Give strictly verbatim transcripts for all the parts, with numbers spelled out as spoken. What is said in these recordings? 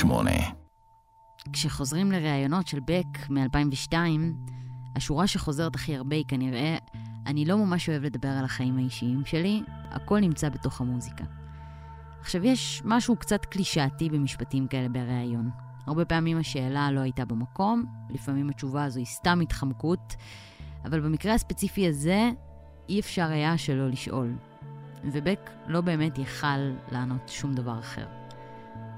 אלפיים ושמונה. כשחוזרים לראיונות של בק מ-אלפיים ושתיים, השורה שחוזרת הכי הרבה היא כנראה, אני לא ממש אוהב לדבר על החיים האישיים שלי, הכל נמצא בתוך המוזיקה. עכשיו יש משהו קצת קלישאתי במשפטים כאלה בראיון. הרבה פעמים השאלה לא הייתה במקום, לפעמים התשובה הזו היא סתם התחמקות, אבל במקרה הספציפי הזה אי אפשר היה שלא לשאול. ובק לא באמת יכל לענות שום דבר אחר.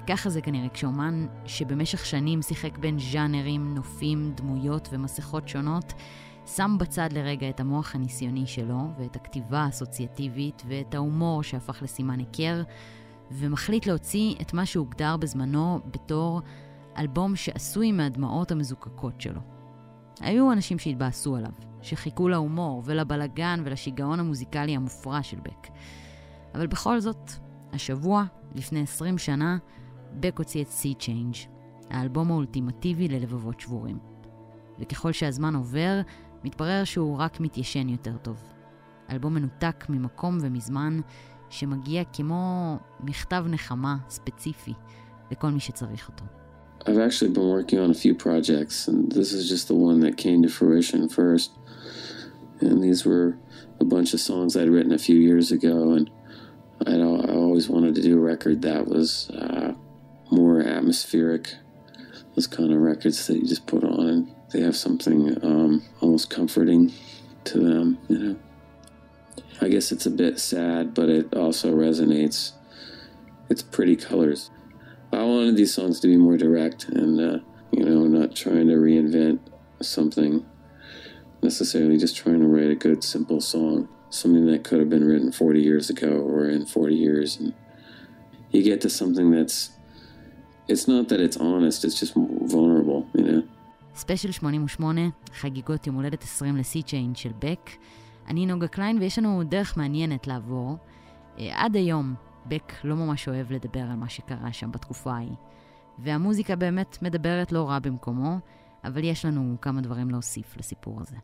ככה זה כנראה כשאומן שבמשך שנים שיחק בין ז'אנרים, נופים, דמויות ומסכות שונות, שם בצד לרגע את המוח הניסיוני שלו ואת הכתיבה האסוציאטיבית ואת ההומור שהפך לסימן הכר, ומחליט להוציא את מה שהוגדר בזמנו בתור אלבום שעשוי מהדמעות המזוקקות שלו. היו אנשים שהתבאסו עליו, שחיכו להומור ולבלגן ולשיגעון המוזיקלי המופרע של בק. אבל בכל זאת, השבוע, לפני עשרים שנה, בק הוציא את Sea Change, האלבום האולטימטיבי ללבבות שבורים. וככל שהזמן עובר, מתברר שהוא רק מתיישן יותר טוב. אלבום מנותק ממקום ומזמן, שמגיע כמו מכתב נחמה ספציפי לכל מי שצריך אותו. I've actually been working on a few projects, and this is just the one that came to fruition first. And these were a bunch of songs I'd written a few years ago, and I, I always wanted to do a record that was uh, more atmospheric. Those kind of records that you just put on, and they have something um, almost comforting to them, you know. I guess it's a bit sad, but it also resonates. It's pretty colors. I wanted these songs to be more direct and, uh, you know, not trying to reinvent something necessarily, just trying to write a good, simple song, something that could have been written forty years ago or in forty years. And you get to something that's, it's not that it's honest, it's just vulnerable, you know. ספיישל שמונים ושמונה, חגיגות יום הולדת עשרים ל-Sea Change של בק. אני נוגה קליין ויש לנו דרך מעניינת לעבור. עד היום בק לא ממש אוהב לדבר על מה שקרה שם בתקופה ההיא. והמוזיקה באמת מדברת לא רע במקומו, אבל יש לנו כמה דברים להוסיף לסיפור הזה.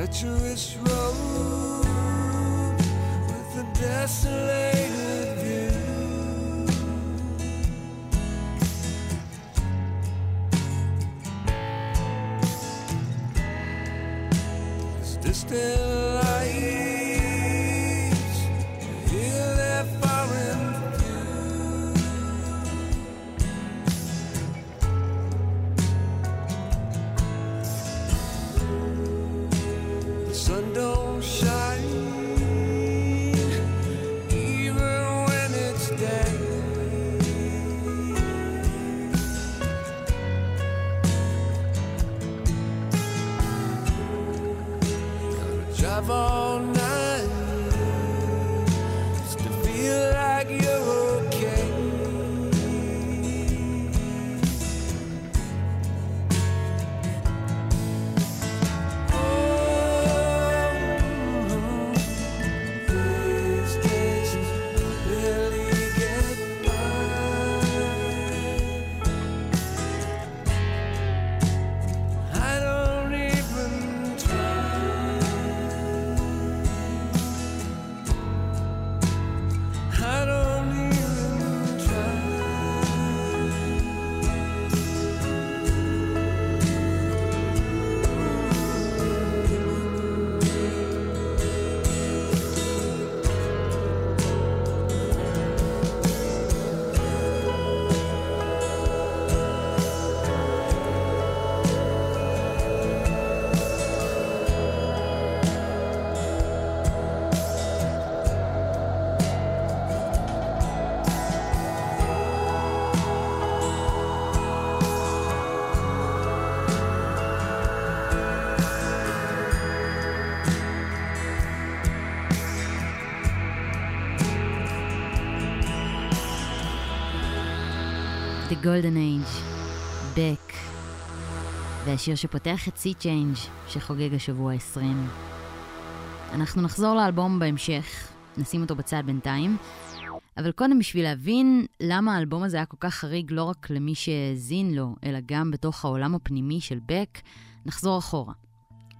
Treacherous road with a desolated view. It's distant. Lights hear their foreign view. The Golden Age, Beck, והשיר שפותח את Sea Change שחוגג השבוע ה-עשרים. אנחנו נחזור לאלבום בהמשך, נשים אותו בצד בינתיים, אבל קודם בשביל להבין למה האלבום הזה היה כל כך חריג לא רק למי שהזין לו, אלא גם בתוך העולם הפנימי של בק, נחזור אחורה.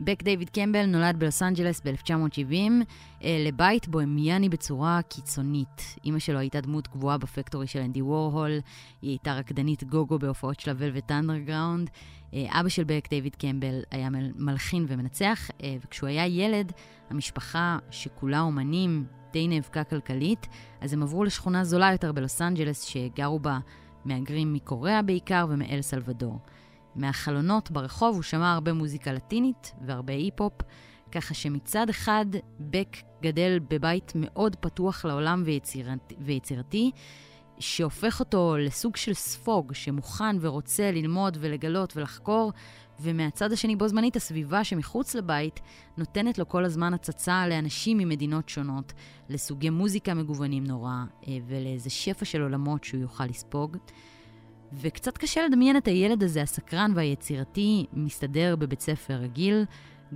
בק דיוויד קמבל נולד בלוס אנג'לס ב-אלף תשע מאות שבעים, לבית בוהמיאני בצורה קיצונית. אמא שלו הייתה דמות קבועה בפקטורי של אנדי וורהול, היא הייתה רקדנית גוגו בהופעות של ה-Velvet Underground. אבא של בק דיוויד קמבל היה מלחין ומנצח, וכשהוא היה ילד, המשפחה שכולה אומנים די נאבקה כלכלית, אז הם עברו לשכונה זולה יותר בלוס אנג'לס שגרו בה מהגרים מקוריאה בעיקר ומאל סלבדור. מהחלונות ברחוב הוא שמע הרבה מוזיקה לטינית והרבה היפ-הופ, ככה שמצד אחד בק גדל בבית מאוד פתוח לעולם ויצירת, ויצירתי, שהופך אותו לסוג של ספוג שמוכן ורוצה ללמוד ולגלות ולחקור, ומהצד השני בו זמנית הסביבה שמחוץ לבית נותנת לו כל הזמן הצצה לאנשים ממדינות שונות, לסוגי מוזיקה מגוונים נורא ולאיזה שפע של עולמות שהוא יוכל לספוג. וקצת קשה לדמיין את הילד הזה הסקרן והיצירתי מסתדר בבית ספר רגיל.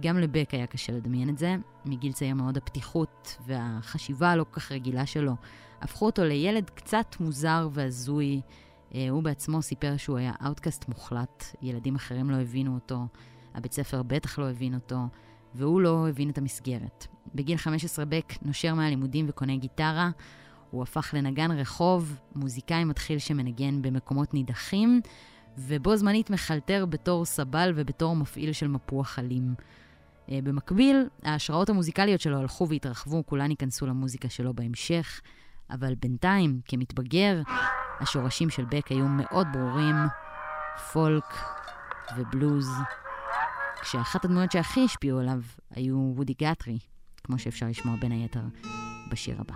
גם לבק היה קשה לדמיין את זה. מגיל צעיר מאוד הפתיחות והחשיבה הלא כך רגילה שלו הפכו אותו לילד קצת מוזר והזוי. הוא בעצמו סיפר שהוא היה אאוטקאסט מוחלט, ילדים אחרים לא הבינו אותו, הבית ספר בטח לא הבין אותו, והוא לא הבין את המסגרת. בגיל חמש עשרה בק נושר מהלימודים וקונה גיטרה, הוא הפך לנגן רחוב, מוזיקאי מתחיל שמנגן במקומות נידחים, ובו זמנית מחלטר בתור סבל ובתור מפעיל של מפוח אלים. במקביל, ההשראות המוזיקליות שלו הלכו והתרחבו, כולן ייכנסו למוזיקה שלו בהמשך, אבל בינתיים, כמתבגר, השורשים של בק היו מאוד ברורים, פולק ובלוז, כשאחת הדמויות שהכי השפיעו עליו היו וודי גת'רי, כמו שאפשר לשמוע בין היתר בשיר הבא.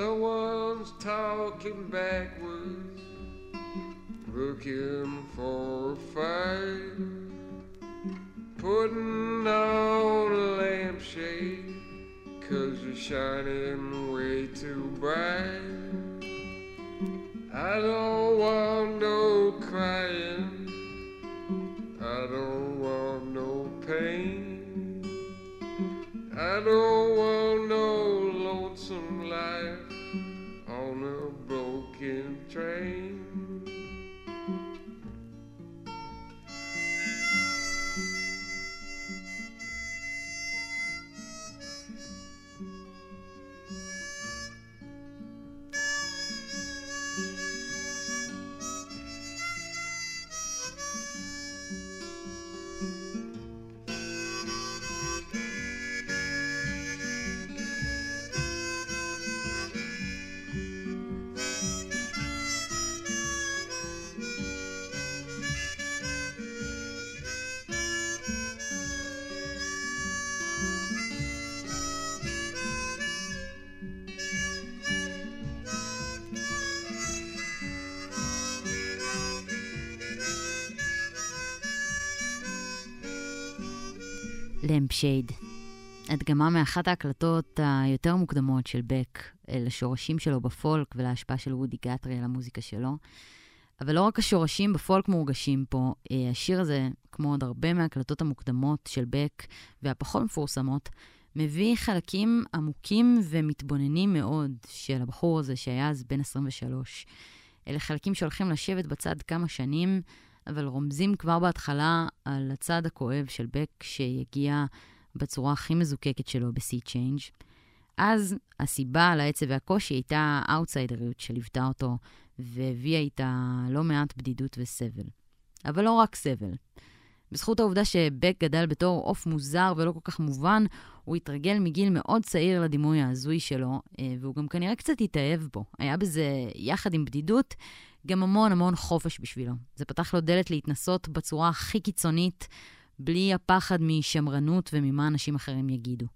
Someone's talking backwards, looking for a fight, putting on a lampshade, cause you're shining way too bright. I don't want no crying, I don't want no pain, I don't want no lonesome life on a broken train. למפשייד, הדגמה מאחת ההקלטות היותר מוקדמות של בק לשורשים שלו בפולק ולהשפעה של וודי גת'רי על המוזיקה שלו. אבל לא רק השורשים בפולק מורגשים פה, השיר הזה, כמו עוד הרבה מההקלטות המוקדמות של בק והפחות מפורסמות, מביא חלקים עמוקים ומתבוננים מאוד של הבחור הזה שהיה אז בן עשרים ושלוש. אלה חלקים שהולכים לשבת בצד כמה שנים, אבל רומזים כבר בהתחלה על הצד הכואב של בק שיגיע בצורה הכי מזוקקת שלו ב-Sea Change. אז הסיבה לעצב והקושי הייתה האוטסיידריות שליוותה אותו, והביאה איתה לא מעט בדידות וסבל. אבל לא רק סבל. בזכות העובדה שבק גדל בתור עוף מוזר ולא כל כך מובן, הוא התרגל מגיל מאוד צעיר לדימוי ההזוי שלו, והוא גם כנראה קצת התאהב בו. היה בזה, יחד עם בדידות, גם המון המון חופש בשבילו. זה פתח לו דלת להתנסות בצורה הכי קיצונית, בלי הפחד משמרנות וממה אנשים אחרים יגידו.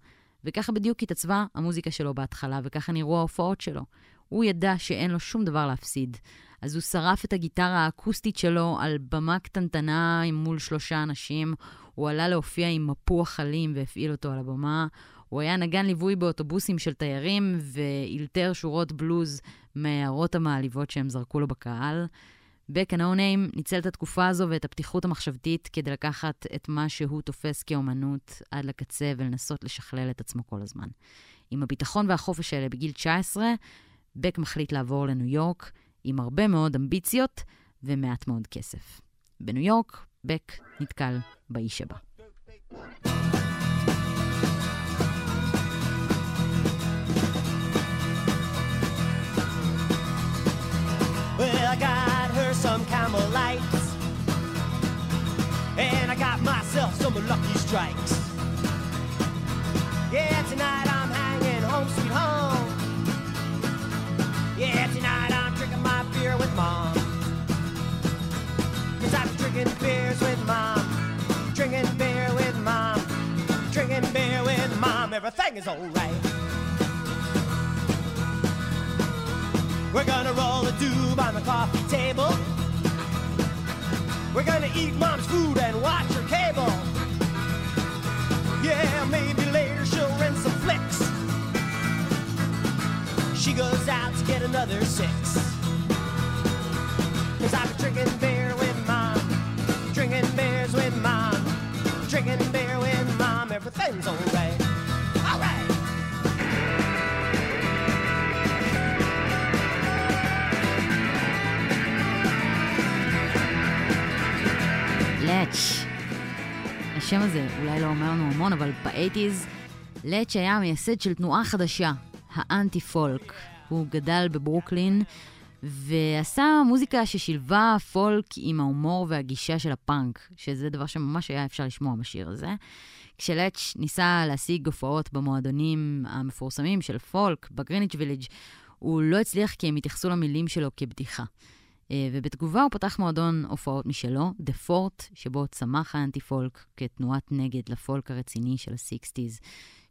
וככה בדיוק התעצבה המוזיקה שלו בהתחלה, וככה נראו ההופעות שלו. הוא ידע שאין לו שום דבר להפסיד, אז הוא שרף את הגיטרה האקוסטית שלו על במה קטנטנה מול שלושה אנשים, הוא עלה להופיע עם מפוח חלים והפעיל אותו על הבמה, הוא היה נגן ליווי באוטובוסים של תיירים, ואילתר שורות בלוז מהערות המעליבות שהם זרקו לו בקהל. בק הנאוניים ניצל את התקופה הזו ואת הפתיחות המחשבתית כדי לקחת את מה שהוא תופס כאומנות עד לקצה ולנסות לשכלל את עצמו כל הזמן. עם הביטחון והחופש האלה בגיל תשע עשרה, בק מחליט לעבור לניו יורק עם הרבה מאוד אמביציות ומעט מאוד כסף. בניו יורק, בק נתקל באיש הבא. Well, I got her some camel lights and I got myself some lucky strikes. Yeah, tonight I'm hanging home sweet home. Yeah, tonight I'm drinking my beer with mom. Cause I'm drinking beers with mom. Drinking beer with mom. Drinking beer with mom. Everything is alright. We're gonna roll a doob on the coffee table. We're gonna eat mom's food and watch her cable. Yeah, maybe later she'll rent some flicks. She goes out to get another six. Cause I've been drinking beer with mom. Drinking beers with mom. Drinking beer with mom. Everything's alright. Alright! Lach. השם הזה אולי לא אומר לנו המון, אבל ב-שמונים Lach היה המייסד של תנועה חדשה, האנטי-פולק. הוא גדל בברוקלין ועשה מוזיקה ששילבה פולק עם ההומור והגישה של הפאנק, שזה דבר שממש היה אפשר לשמוע בשיר הזה. כשלץ' ניסה להשיג הופעות במועדונים המפורסמים של פולק בגריניץ' ויליג' הוא לא הצליח כי הם התייחסו למילים שלו כבדיחה. ובתגובה הוא פתח מועדון הופעות משלו, דה פורט, שבו צמח האנטי-פולק כתנועת נגד לפולק הרציני של ה-שישים,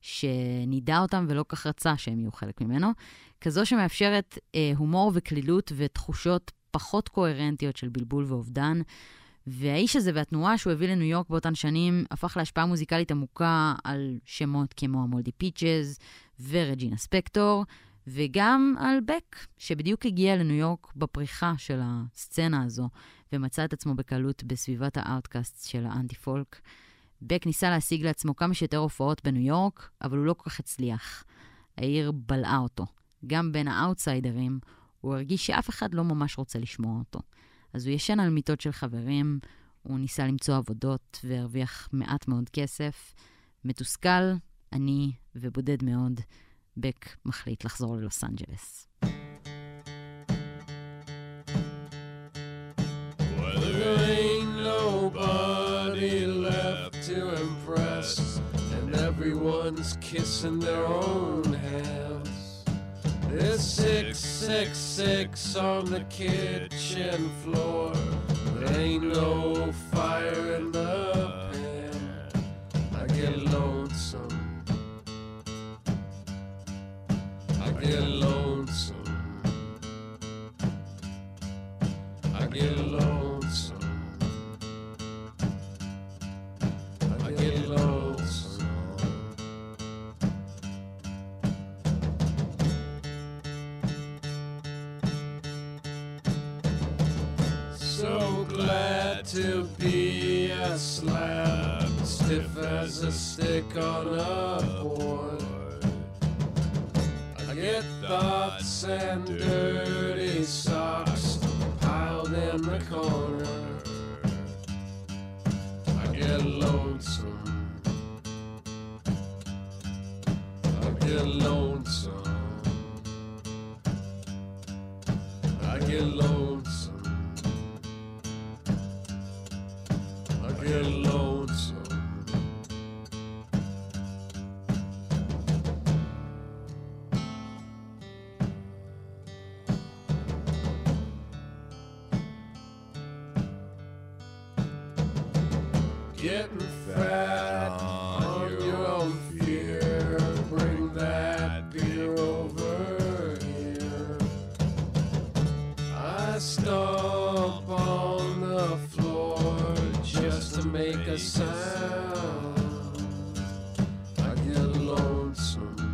שנידע אותם ולא כך רצה שהם יהיו חלק ממנו, כזו שמאפשרת אה, הומור וכלילות ותחושות פחות קוהרנטיות של בלבול ואובדן, והאיש הזה והתנועה שהוא הביא לניו יורק באותן שנים הפך להשפעה מוזיקלית עמוקה על שמות כמו המולדי פיצ'ז ורג'ינה ספקטור, וגם על בק, שבדיוק הגיע לניו יורק בפריחה של הסצנה הזו, ומצא את עצמו בקלות בסביבת האאוטקאסט של האנטי-פולק. בק ניסה להשיג לעצמו כמה שיותר הופעות בניו יורק, אבל הוא לא כל כך הצליח. העיר בלעה אותו. גם בין האאוטסיידרים, הוא הרגיש שאף אחד לא ממש רוצה לשמוע אותו. אז הוא ישן על מיטות של חברים, הוא ניסה למצוא עבודות והרוויח מעט מאוד כסף. מתוסכל, עני ובודד מאוד, בק מחליט לחזור ללוס אנג'לס. Everyone's kissing their own hands. There's six six six on the kitchen floor. There ain't no fire in the pan. I get lonesome. I get lonesome. I get lonesome. I get lonesome. To be a slab, stiff as a stick on a board. I get thoughts and dirty socks piled in the corner. I get lonesome. I get lonesome. I get lonesome. I get lonesome. Getting fat on your own fear. Bring that beer over here. I stomp on the floor just to make a sound. I get lonesome.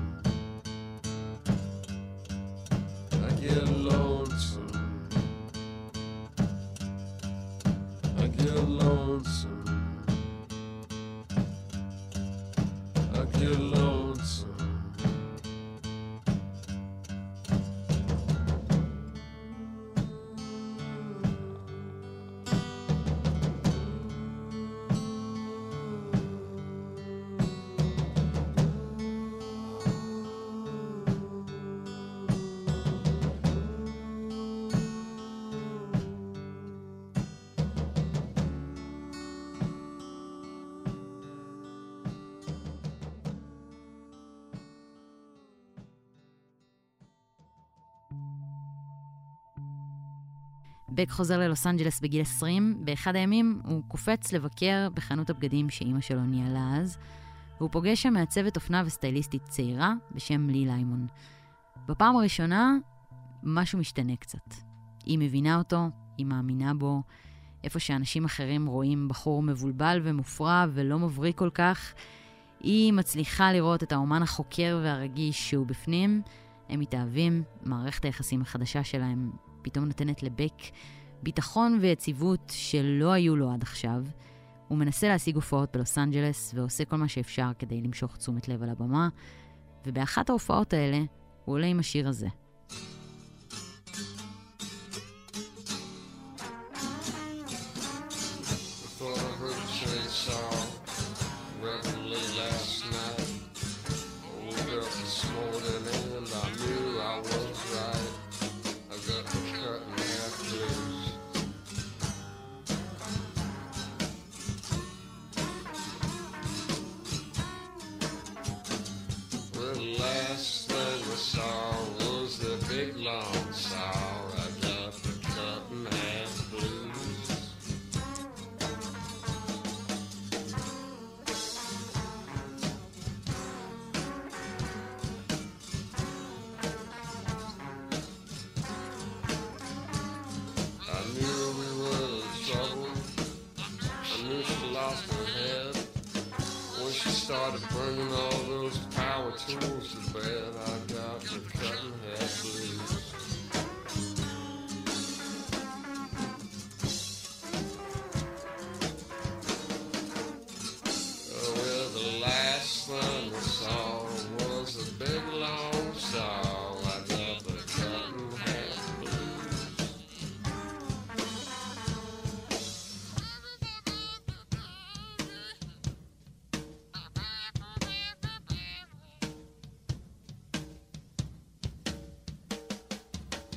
I get lonesome. I get lonesome. I get lonesome. בק חוזר ללוס אנג'לס בגיל עשרים, באחד הימים הוא קופץ לבקר בחנות הבגדים שאימא שלו ניהלה אז, והוא פוגש שם מעצבת אופנה וסטייליסטית צעירה בשם לי ליימון. בפעם הראשונה משהו משתנה קצת. היא מבינה אותו, היא מאמינה בו, איפה שאנשים אחרים רואים בחור מבולבל ומופרע ולא מבריא כל כך, היא מצליחה לראות את האומן החוקר והרגיש שהוא בפנים, הם מתאהבים, מערכת היחסים החדשה שלהם פתאום נותנת לבק ביטחון ויציבות שלא היו לו עד עכשיו. הוא מנסה להשיג הופעות בלוס אנג'לס ועושה כל מה שאפשר כדי למשוך תשומת לב על הבמה, ובאחת ההופעות האלה הוא עולה עם השיר הזה. The last thing I saw was the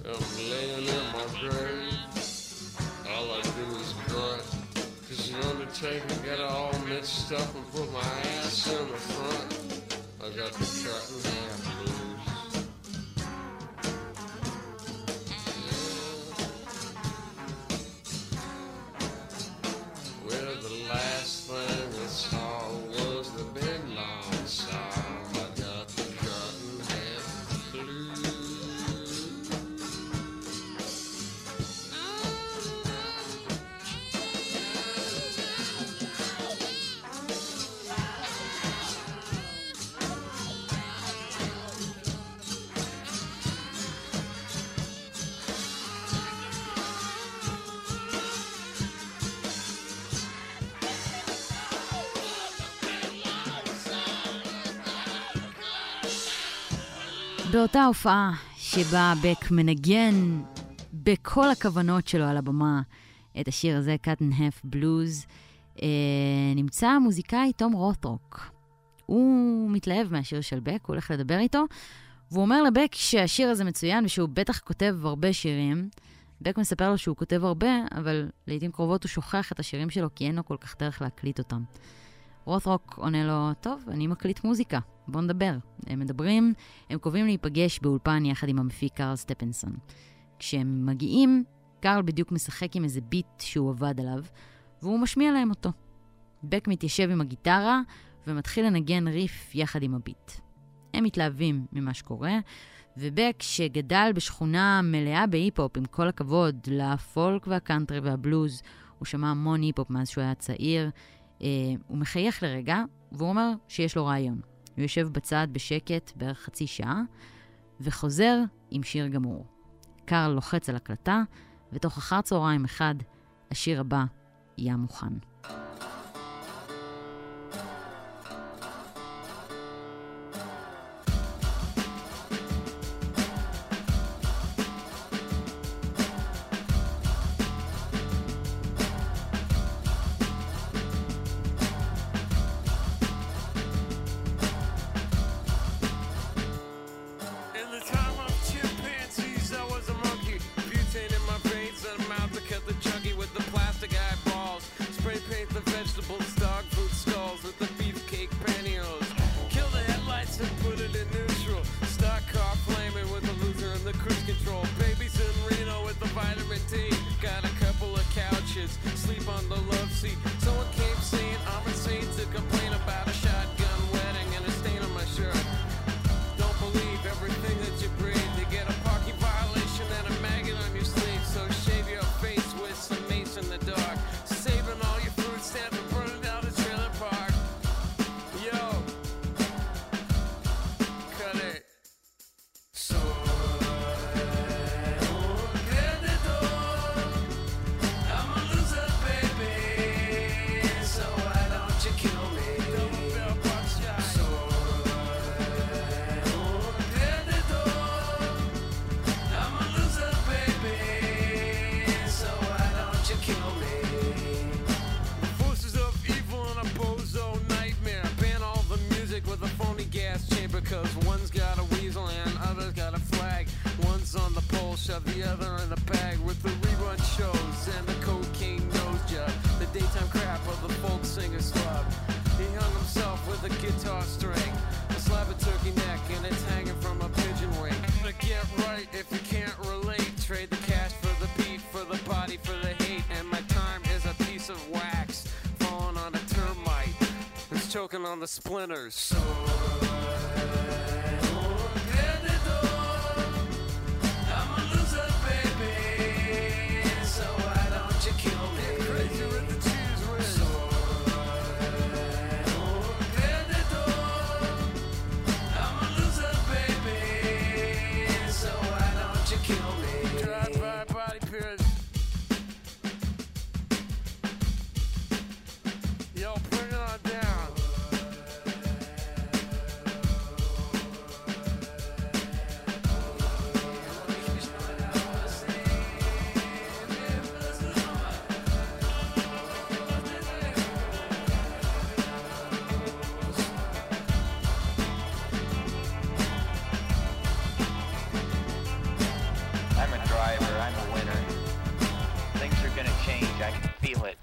I'm laying in my grave. All I do is grunt. Cause an undertaker got it all mixed up and put my ass in the front. I got the Cotton Hand blues. באותה הופעה שבה בק מנגן בכל הכוונות שלו על הבמה את השיר הזה, Cotton Half Blues, נמצא המוזיקאי תום רוטרוק. הוא מתלהב מהשיר של בק, הוא הולך לדבר איתו, והוא אומר לבק שהשיר הזה מצוין ושהוא בטח כותב הרבה שירים. בק מספר לו שהוא כותב הרבה, אבל לעתים קרובות הוא שוכח את השירים שלו כי אין לו כל כך דרך להקליט אותם. רוטרוק עונה לו, טוב, אני מקליט מוזיקה, בוא נדבר. הם מדברים, הם קובעים להיפגש באולפן יחד עם המפיק קארל סטפנסון. כשהם מגיעים, קארל בדיוק משחק עם איזה ביט שהוא עבד עליו, והוא משמיע להם אותו. בק מתיישב עם הגיטרה, ומתחיל לנגן ריף יחד עם הביט. הם מתלהבים ממה שקורה, ובק שגדל בשכונה מלאה בהיפ-הופ, עם כל הכבוד לפולק והקאנטרי והבלוז, הוא שמע המון היפ-הופ מאז שהוא היה צעיר, Uh, הוא מחייך לרגע, והוא אומר שיש לו רעיון. הוא יושב בצד בשקט בערך חצי שעה, וחוזר עם שיר גמור. קארל לוחץ על הקלטה, ותוך אחר צהריים אחד, השיר הבא יהיה מוכן. On the splinters. So feel it.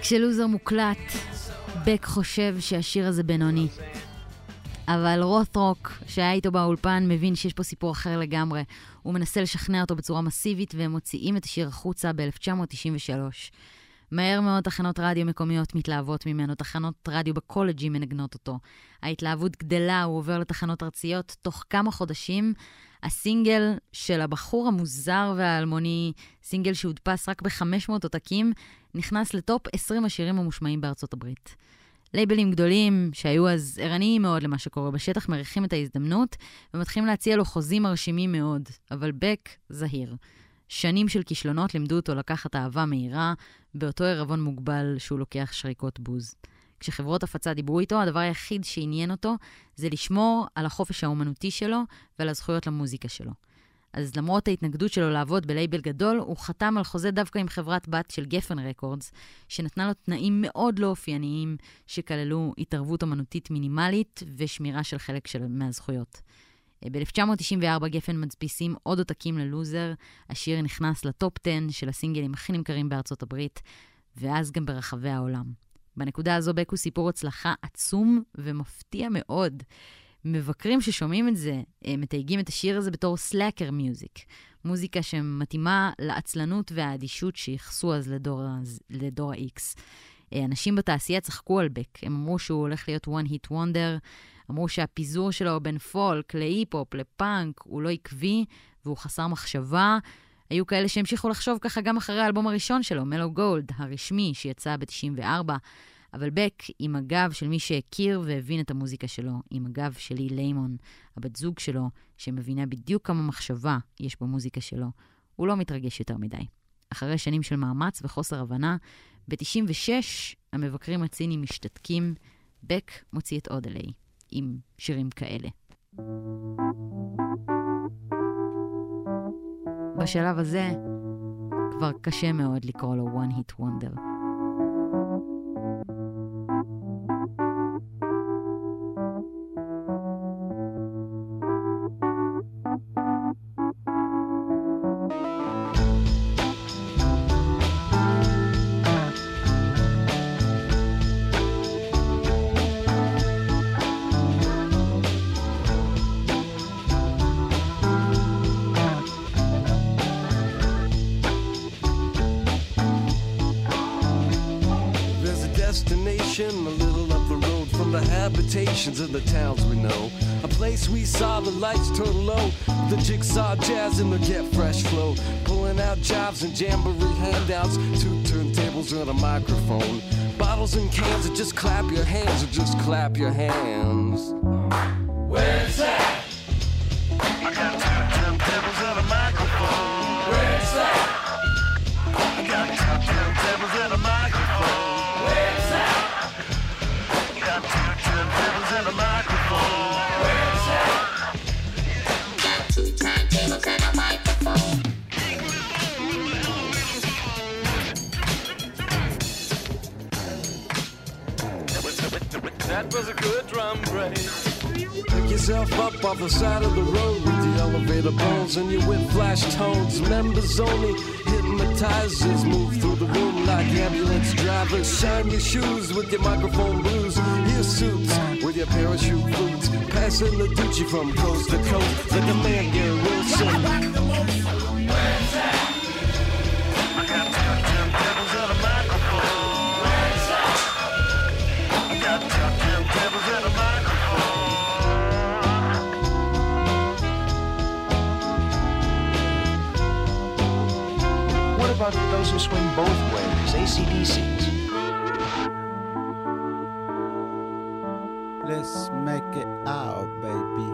כשלוזר מוקלט, בק חושב שהשיר הזה בינוני. אבל רוט'רוק, שהיה איתו באולפן, מבין שיש פה סיפור אחר לגמרי. הוא מנסה לשכנע אותו בצורה מסיבית, והם מוציאים את השיר החוצה ב-אלף תשע מאות תשעים ושלוש. מהר מאוד תחנות רדיו מקומיות מתלהבות ממנו, תחנות רדיו בקולג'ים מנגנות אותו. ההתלהבות גדלה, הוא עובר לתחנות ארציות. תוך כמה חודשים, הסינגל של הבחור המוזר והאלמוני, סינגל שהודפס רק ב-חמש מאות עותקים, נכנס לטופ עשרים השירים המושמעים בארצות הברית. לייבלים גדולים, שהיו אז ערניים מאוד למה שקורה בשטח, מריחים את ההזדמנות, ומתחילים להציע לו חוזים מרשימים מאוד, אבל בק זהיר. שנים של כישלונות לימדו אותו לקחת אהבה מהירה, באותו ערבון מוגבל שהוא לוקח שריקות בוז. כשחברות הפצה דיברו איתו, הדבר היחיד שעניין אותו זה לשמור על החופש האומנותי שלו ועל הזכויות למוזיקה שלו. אז למרות ההתנגדות שלו לעבוד בלייבל גדול, הוא חתם על חוזה דווקא עם חברת בת של גפן רקורדס, שנתנה לו תנאים מאוד לא אופייניים, שכללו התערבות אומנותית מינימלית ושמירה של חלק של... מהזכויות. ב-אלף תשע מאות תשעים וארבע גפן מדפיסים עוד עותקים ללוזר, השיר נכנס לטופ עשר של הסינגלים הכי נמכרים בארצות הברית, ואז גם ברחבי העולם. בנקודה הזו בק הוא סיפור הצלחה עצום ומפתיע מאוד. מבקרים ששומעים את זה, מתייגים את השיר הזה בתור סלאקר מיוזיק, מוזיקה שמתאימה לעצלנות והאדישות שיחסו אז לדור, לדור ה-X. אנשים בתעשייה צחקו על בק, הם אמרו שהוא הולך להיות one hit wonder, אמרו שהפיזור שלו בין פולק, להיפ-הופ, לפאנק, הוא לא עקבי, והוא חסר מחשבה. היו כאלה שהמשיכו לחשוב ככה גם אחרי האלבום הראשון שלו, Mellow Gold, הרשמי, שיצא ב-תשעים וארבע. אבל בק, עם הגב של מי שהכיר והבין את המוזיקה שלו, עם הגב של לי לימון, הבת זוג שלו, שמבינה בדיוק כמה מחשבה יש במוזיקה שלו, הוא לא מתרגש יותר מדי. אחרי שנים של מאמץ וחוסר הבנה, ב-תשעים ושש המבקרים הצינים משתתקים, בק מוציא את Odelay. עם שירים כאלה. בשלב הזה כבר קשה מאוד לקרוא לו one hit wonder. Of the towns we know, a place we saw the lights turn low, the jigsaw jazz and the get fresh flow, pulling out jobs and jamboree handouts, two turntables and a microphone, bottles and cans, and just clap your hands, or just clap your hands. Where's that? I got two turntables and a microphone. Where's that? I got two turntables and a microphone. Where's that? I got two and a microphone. Where's that? You got two turntables and a microphone. That was a good drum break. Pick yourself up off the side of the road with the elevator bones and your whip flash tones. Members only hypnotizers move through the room like ambulance drivers. Shine your shoes with your microphone blues. Your suits with your parachute boots. Passing the Gucci from coast to coast. Let the man get Wilson. Where's that? I got two turntables and a microphone. Where's that? I got two turntables and a microphone. About those who swing both ways, A C D Cs. Let's make it out, baby.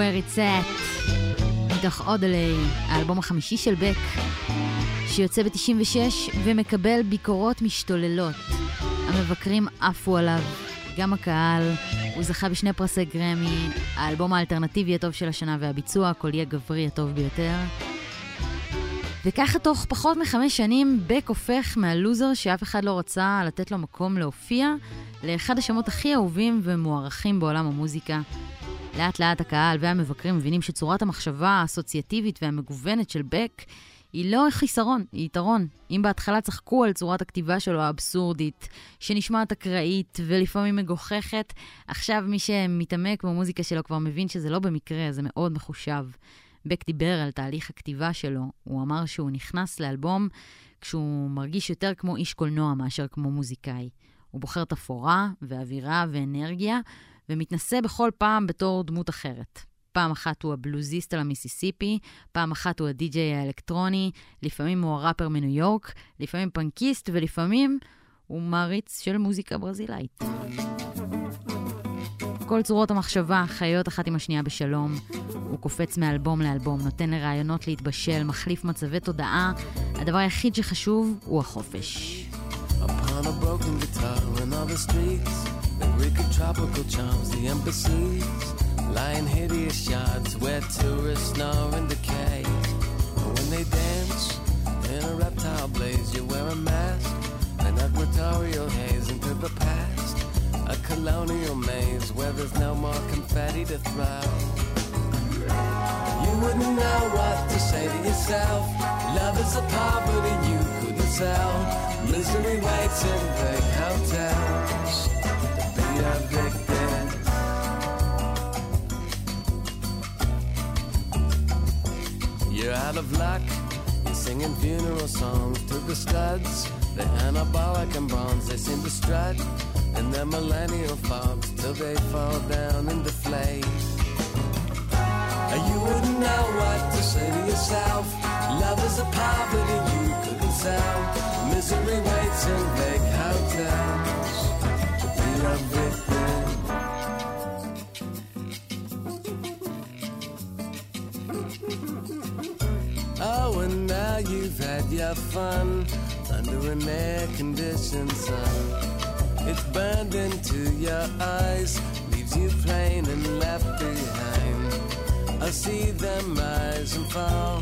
Where it's at, מתוך Odelay, האלבום החמישי של בק, שיוצא ב-תשעים ושש ומקבל ביקורות משתוללות. המבקרים עפו עליו, גם הקהל. הוא זכה בשני פרסי גרמי, האלבום האלטרנטיבי הטוב של השנה והביצוע הקולי הגברי הטוב ביותר. וככה תוך פחות מחמש שנים בק הופך מהלוזר שאף אחד לא רצה לתת לו מקום להופיע, לאחד השמות הכי אהובים ומוערכים בעולם המוזיקה. לאט לאט הקהל והמבקרים מבינים שצורת המחשבה האסוציאטיבית והמגוונת של בק היא לא חיסרון, היא יתרון. אם בהתחלה צחקו על צורת הכתיבה שלו האבסורדית, שנשמעת אקראית ולפעמים מגוחכת, עכשיו מי שמתעמק במוזיקה שלו כבר מבין שזה לא במקרה, זה מאוד מחושב. בק דיבר על תהליך הכתיבה שלו, הוא אמר שהוא נכנס לאלבום כשהוא מרגיש יותר כמו איש קולנוע מאשר כמו מוזיקאי. הוא בוחר תפאורה ואווירה ואנרגיה, ומתנסה בכל פעם בתור דמות אחרת. פעם אחת הוא הבלוזיסט על המיסיסיפי, פעם אחת הוא הדי-ג'יי האלקטרוני, לפעמים הוא הראפר מניו יורק, לפעמים פנקיסט, ולפעמים הוא מעריץ של מוזיקה ברזילאית. כל צורות המחשבה חיות אחת עם השנייה בשלום. הוא קופץ מאלבום לאלבום, נותן לרעיונות להתבשל, מחליף מצבי תודעה. הדבר היחיד שחשוב הוא החופש. Upon a broken guitar in all the streets, the reek of tropical charms, the embassies lie in hideous yards where tourists snore and decay. And when they dance in a reptile blaze, you wear a mask, an equatorial haze into the past, a colonial maze where there's no more confetti to throw. You wouldn't know what to say to yourself, love is a poverty you couldn't sell. Misery waits in big hotels, be a victim. You're out of luck, you're singing funeral songs to the studs. They're anabolic and bronze, they seem to strut in their millennial fogs till they fall down and deflate. You wouldn't know what to say to yourself, love is a poverty you couldn't sell. Misery waits in big hotels to be everything. your fun under an air-conditioned sun. It's burned into your eyes, leaves you plain and left behind. I see them rise and fall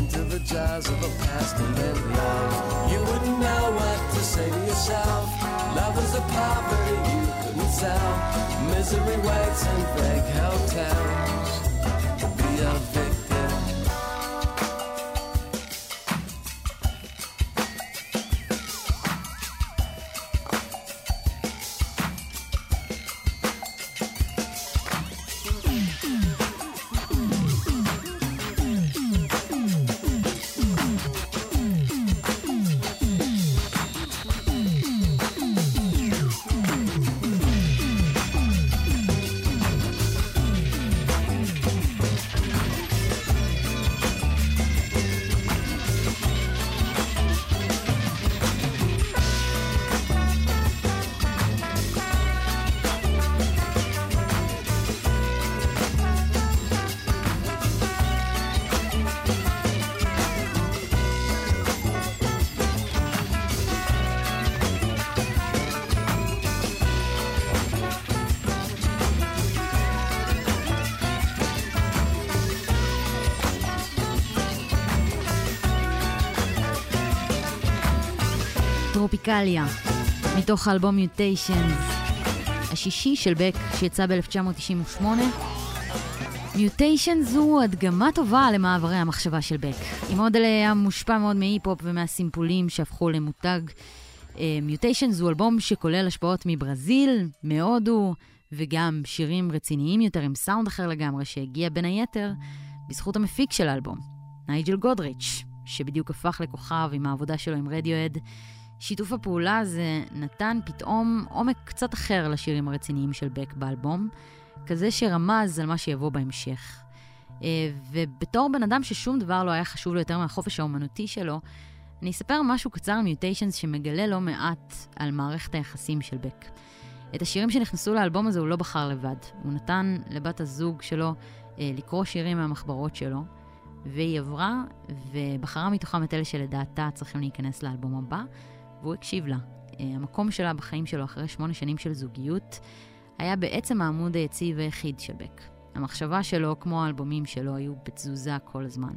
into the jaws of a past and then love. You wouldn't know what to say to yourself. Love is a poverty you couldn't sell. Misery waits in big hotels. Be a victim. טרופיקליה, מתוך האלבום Mutations, השישי של בק שיצא ב-אלף תשע מאות תשעים ושמונה. Mutations זו הדגמה טובה למעברי המחשבה של בק. עם עוד עליה מושפע מאוד מהיפ-הופ ומהסימפולים שהפכו למותג. Mutations זו אלבום שכולל השפעות מברזיל, מהודו, וגם שירים רציניים יותר עם סאונד אחר לגמרי שהגיע בין היתר בזכות המפיק של האלבום, נייג'ל גודריץ', שבדיוק הפך לכוכב עם העבודה שלו עם רדיוהד. שיתוף הפעולה הזה נתן פתאום עומק קצת אחר לשירים הרציניים של בק באלבום, כזה שרמז על מה שיבוא בהמשך. ובתור בן אדם ששום דבר לא היה חשוב לו יותר מהחופש האומנותי שלו, אני אספר משהו קצר על Mutations שמגלה לא מעט על מערכת היחסים של בק. את השירים שנכנסו לאלבום הזה הוא לא בחר לבד. הוא נתן לבת הזוג שלו לקרוא שירים מהמחברות שלו, והיא עברה ובחרה מתוכם את אלה שלדעתה צריכים להיכנס לאלבום הבא, והוא הקשיב לה. המקום שלה בחיים שלו אחרי שמונה שנים של זוגיות היה בעצם העמוד היציב היחיד של בק. המחשבה שלו, כמו האלבומים שלו, היו בתזוזה כל הזמן.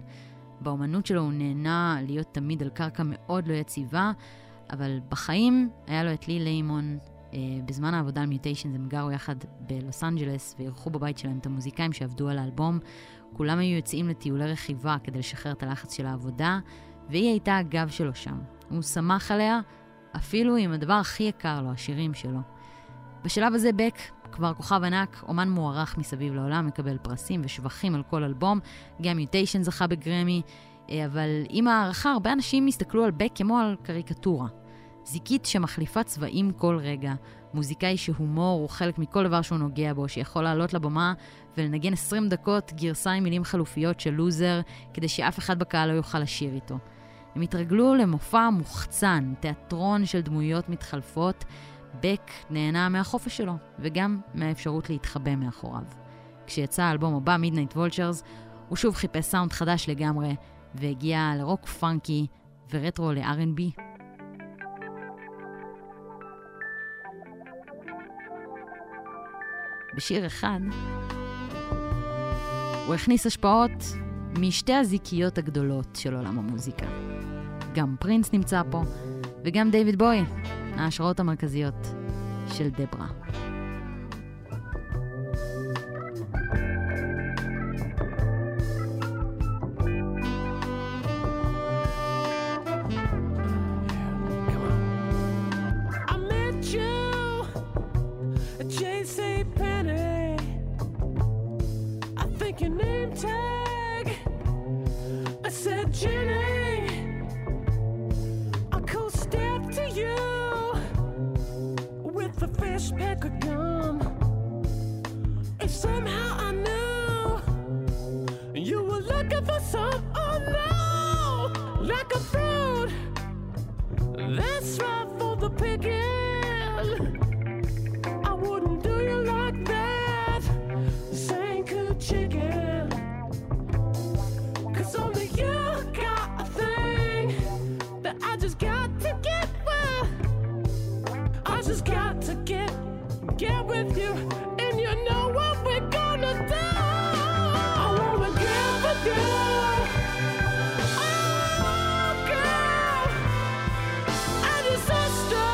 באומנות שלו הוא נהנה להיות תמיד על קרקע מאוד לא יציבה, אבל בחיים היה לו את לי לימון. בזמן העבודה על Mutations הם גרו יחד בלוס אנג'לס וערכו בבית שלהם את המוזיקאים שעבדו על האלבום. כולם היו יוצאים לטיולי רכיבה כדי לשחרר את הלחץ של העבודה, והיא הייתה הגב שלו שם. הוא שמח עליה, אפילו עם הדבר הכי יקר לו, השירים שלו. בשלב הזה בק, כבר כוכב ענק, אומן מוערך מסביב לעולם, מקבל פרסים ושבחים על כל אלבום, גם Mutations זכה בגרמי, אבל עם הערכה הרבה אנשים הסתכלו על בק כמו על קריקטורה. זיקית שמחליפה צבעים כל רגע, מוזיקאי שהומור הוא חלק מכל דבר שהוא נוגע בו, שיכול לעלות לבמה ולנגן עשרים דקות גרסה עם מילים חלופיות של לוזר, כדי שאף אחד בקהל לא יוכל לשיר איתו. הם התרגלו למופע מוחצן, תיאטרון של דמויות מתחלפות. בק נהנה מהחופש שלו, וגם מהאפשרות להתחבא מאחוריו. כשיצא האלבום הבא, Midnight Vultures, הוא שוב חיפש סאונד חדש לגמרי, והגיע לרוק פאנקי ורטרו ל-אר אנד בי. בשיר אחד, הוא הכניס השפעות משתי הזיקיות הגדולות של עולם המוזיקה. גם פרינס נמצא פה, וגם דיוויד בוי, ההשראות המרכזיות של דברה. Chicken, 'cause only you got a thing get with you, and you know what we're gonna do. I wanna get with you. Oh, girl, and your sister,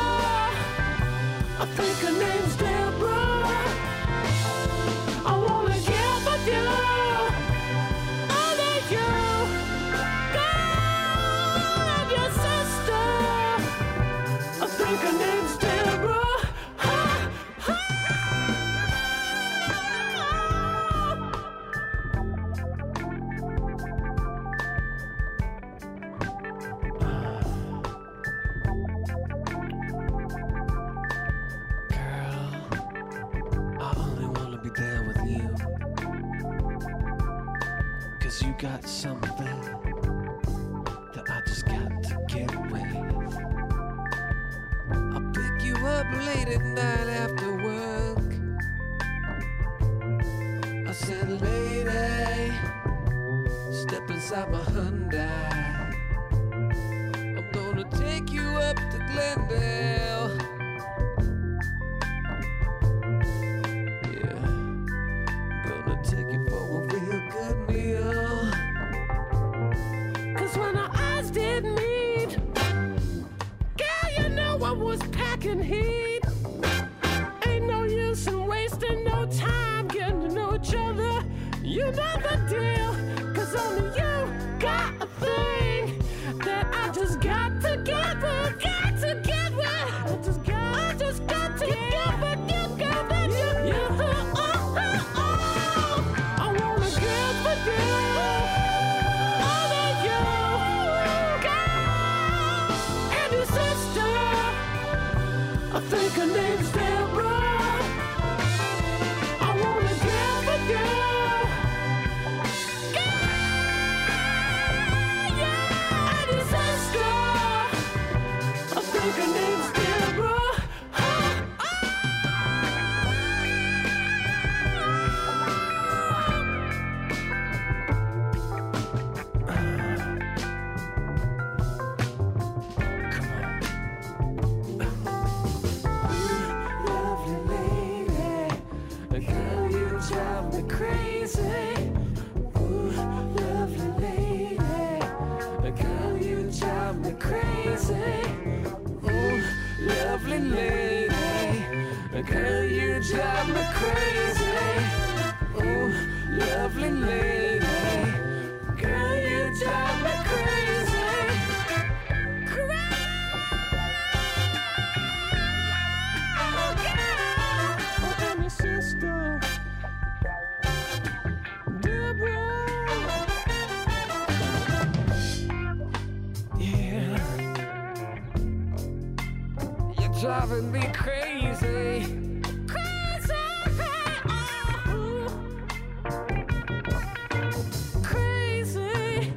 I think her name's Deborah. I wanna get with you. Only you, girl, and your sister, I think her name's Deborah. Got something that I just got to get with. I'll pick you up late at night after work. I said, lady, step inside my Hyundai. I'm gonna take you up to Glendale. Yeah, I'm gonna take you for a real good meal. Was packing heat. Ain't no use in wasting no time getting to know each other. You know the deal, cause only you got a thing that I just got to get with, got to get with. I just got, I just got to yeah. get with you, got that you, you. Oh, oh, oh. I wanna get with you. I think her name's Deborah. I wanna get with you. Girl, yeah, and your sister. I think her name's Deborah. Oh, oh. Come on. Drive me crazy. Ooh, lovely lady. Girl, you drive me crazy. Ooh, lovely lady. Girl, you drive me crazy. Ooh, lovely lady. Girl, you drive me crazy. Driving me crazy, crazy, oh. Crazy.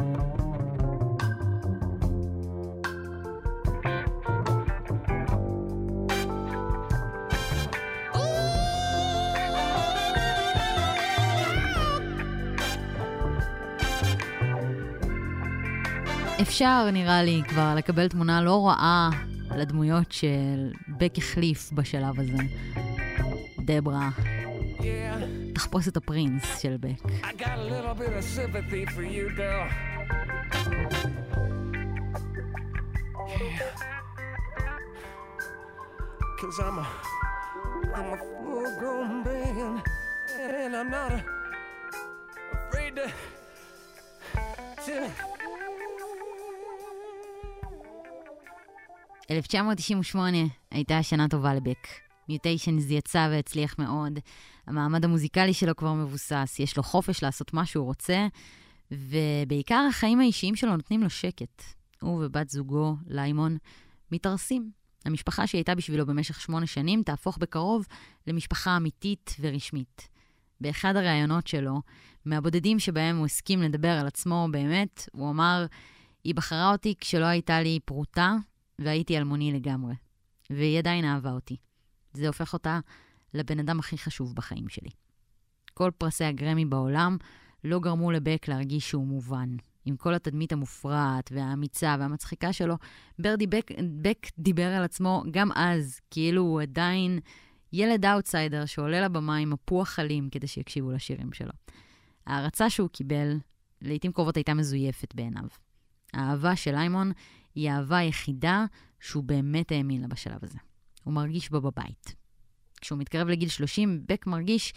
אפשר נראה לי כבר לקבל תמונה לא רעה על הדמויות של בק החליף בשלב הזה. דברה. Yeah. תחפוש את הפרינס של בק. I got a little bit of sympathy for you, girl. Yeah. Cause I'm a, I'm a full-grown man, and I'm not a, afraid to, to... אלף תשע מאות תשעים ושמונה הייתה שנה טובה לבק. Mutations יצא והצליח מאוד. המעמד המוזיקלי שלו כבר מבוסס, יש לו חופש לעשות מה שהוא רוצה, ובעיקר החיים האישיים שלו נותנים לו שקט. הוא ובת זוגו, ליימון, מתארסים. המשפחה שהייתה בשבילו במשך שמונה שנים תהפוך בקרוב למשפחה אמיתית ורשמית. באחד הראיונות שלו, מהבודדים שבהם הוא הסכים לדבר על עצמו באמת, הוא אמר, היא בחרה אותי כשלא הייתה לי פרוטה, והייתי אלמוני לגמרי, והיא עדיין אהבה אותי. זה הופך אותה לבן אדם הכי חשוב בחיים שלי. כל פרסי הגרמי בעולם לא גרמו לבק להרגיש שהוא מובן. עם כל התדמית המופרעת והאמיצה והמצחיקה שלו, ברדי בק, בק דיבר על עצמו גם אז, כאילו הוא עדיין ילד אאוטסיידר שעולה לבמה עם מפוח חלים כדי שיקשיבו לשירים שלו. ההערצה שהוא קיבל, לעתים קרובות הייתה מזויפת בעיניו. האהבה של ליימון היא האהבה היחידה שהוא באמת האמין לה בשלב הזה. הוא מרגיש בה בבית. כשהוא מתקרב לגיל שלושים, בק מרגיש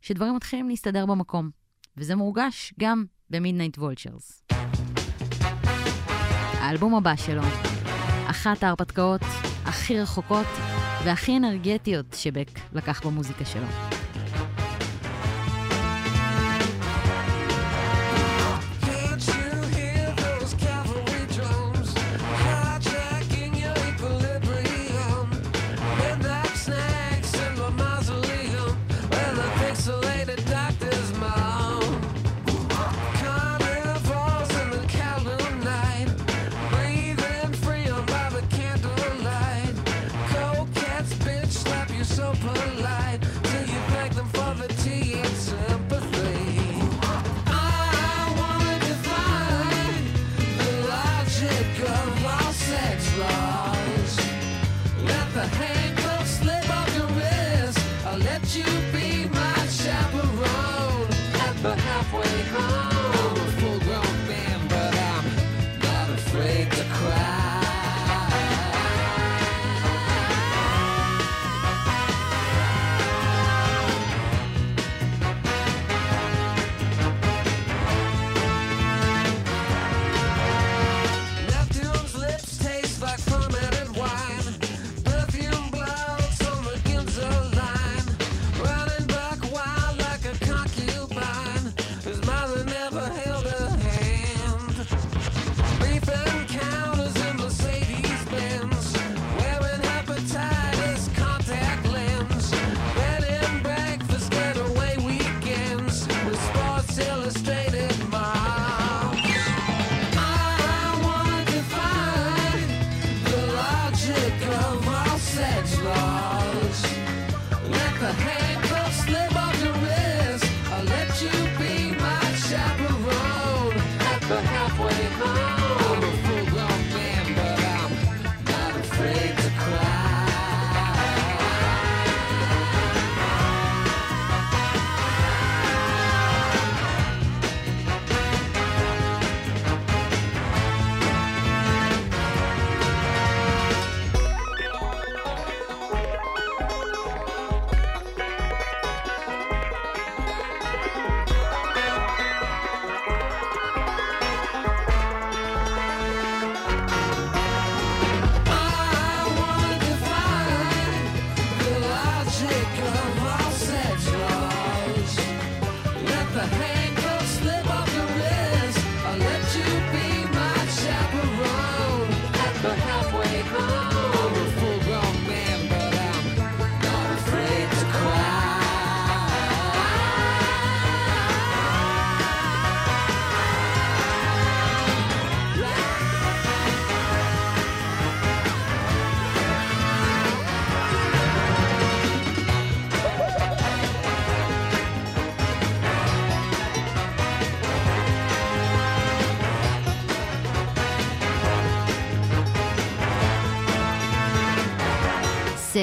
שדברים מתחילים להסתדר במקום, וזה מורגש גם ב-Midnight Vultures. האלבום הבא שלו, אחת ההרפתקאות הכי רחוקות והכי אנרגטיות שבק לקח במוזיקה שלו.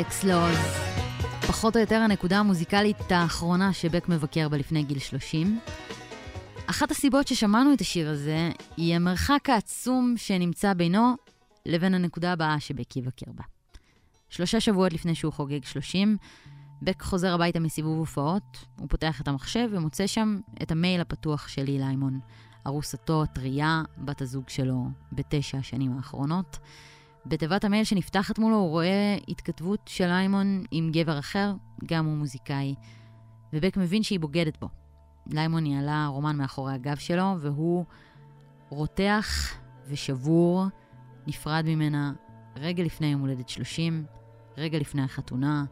Sex Laws. פחות או יותר הנקודה המוזיקלית האחרונה שבק מבקר בה לפני גיל שלושים. אחת הסיבות ששמענו את השיר הזה היא המרחק העצום שנמצא בינו לבין הנקודה הבאה שבק יבקר בה. שלושה שבועות לפני שהוא חוגג שלושים, בק חוזר הביתה מסיבוב הופעות, הוא פותח את המחשב ומוצא שם את המייל הפתוח של לי ליימון, ארוסתו הטריה, בת הזוג שלו בתשע השנים האחרונות. בתיבת המייל שנפתחת מולו הוא רואה התכתבות של ליימון עם גבר אחר, גם הוא מוזיקאי, ובק מבין שהיא בוגדת בו. ליימון ניהלה רומן מאחורי הגב שלו, והוא רותח ושבור, נפרד ממנה רגע לפני יום הולדת שלושים, רגע לפני החתונה,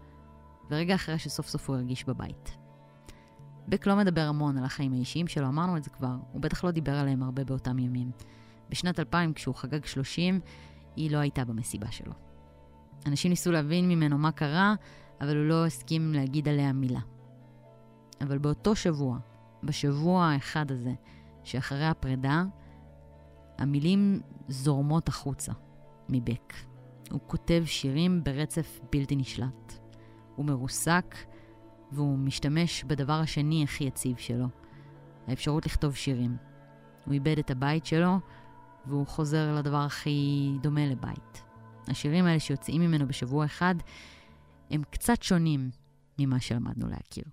ורגע אחרי שסוף סוף הוא הרגיש בבית. בק לא מדבר המון על החיים האישיים שלו, אמרנו את זה כבר, הוא בטח לא דיבר עליהם הרבה באותם ימים. בשנת אלפיים, כשהוא חגג שלושים, היא לא הייתה במסיבה שלו. אנשים ניסו להבין ממנו מה קרה, אבל הוא לא הסכים להגיד עליה מילה. אבל באותו שבוע, בשבוע האחד הזה, שאחרי הפרידה, המילים זורמות החוצה מבק. הוא כותב שירים ברצף בלתי נשלט. הוא מרוסק, והוא משתמש בדבר השני הכי יציב שלו, האפשרות לכתוב שירים. הוא איבד את הבית שלו, והוא חוזר לדבר הכי דומה לבית. השירים האלה שיוצאים ממנו בשבוע אחד, הם קצת שונים ממה שלמדנו להכיר.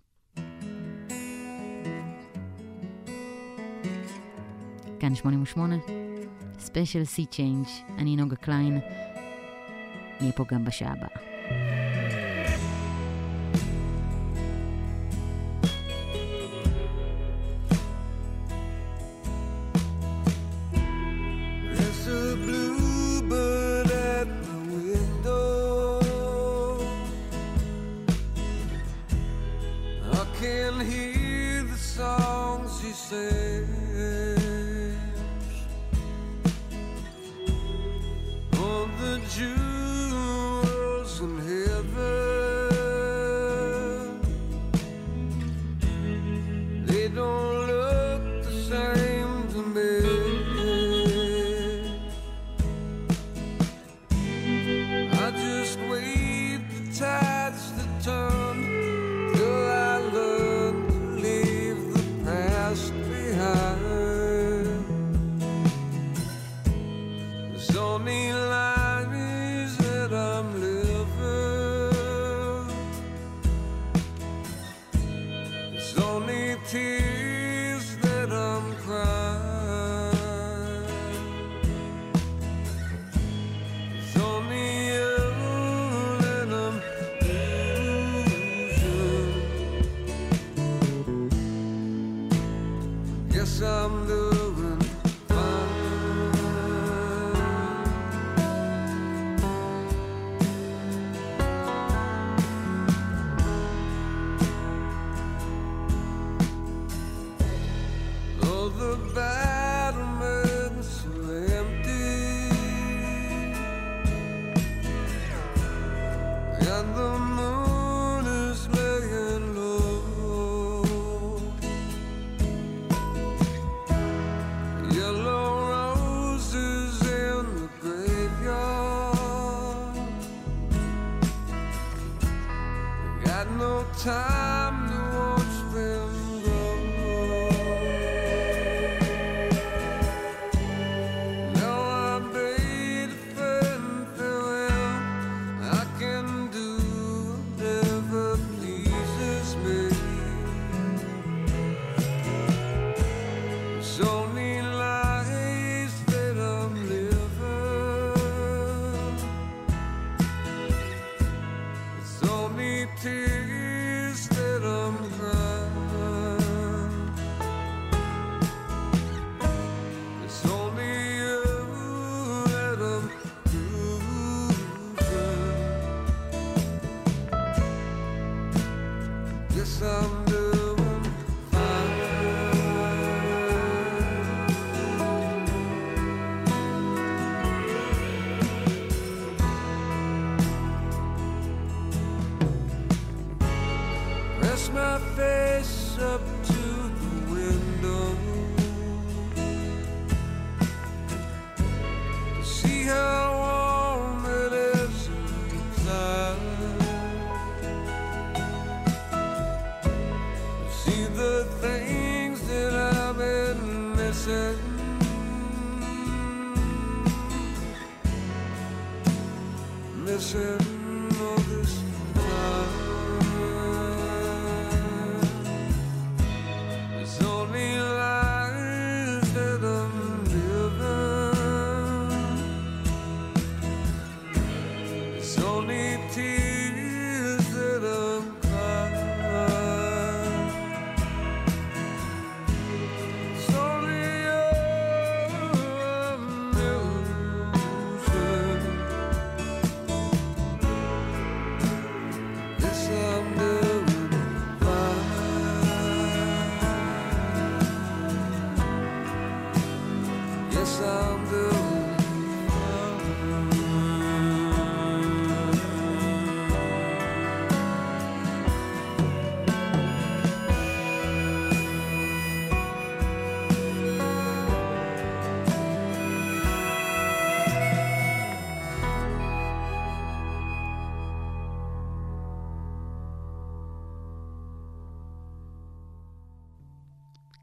כאן שמונים ושמונה, ספיישל סי צ'יינג', אני נוגה קליין, נהיה פה גם בשעה הבאה.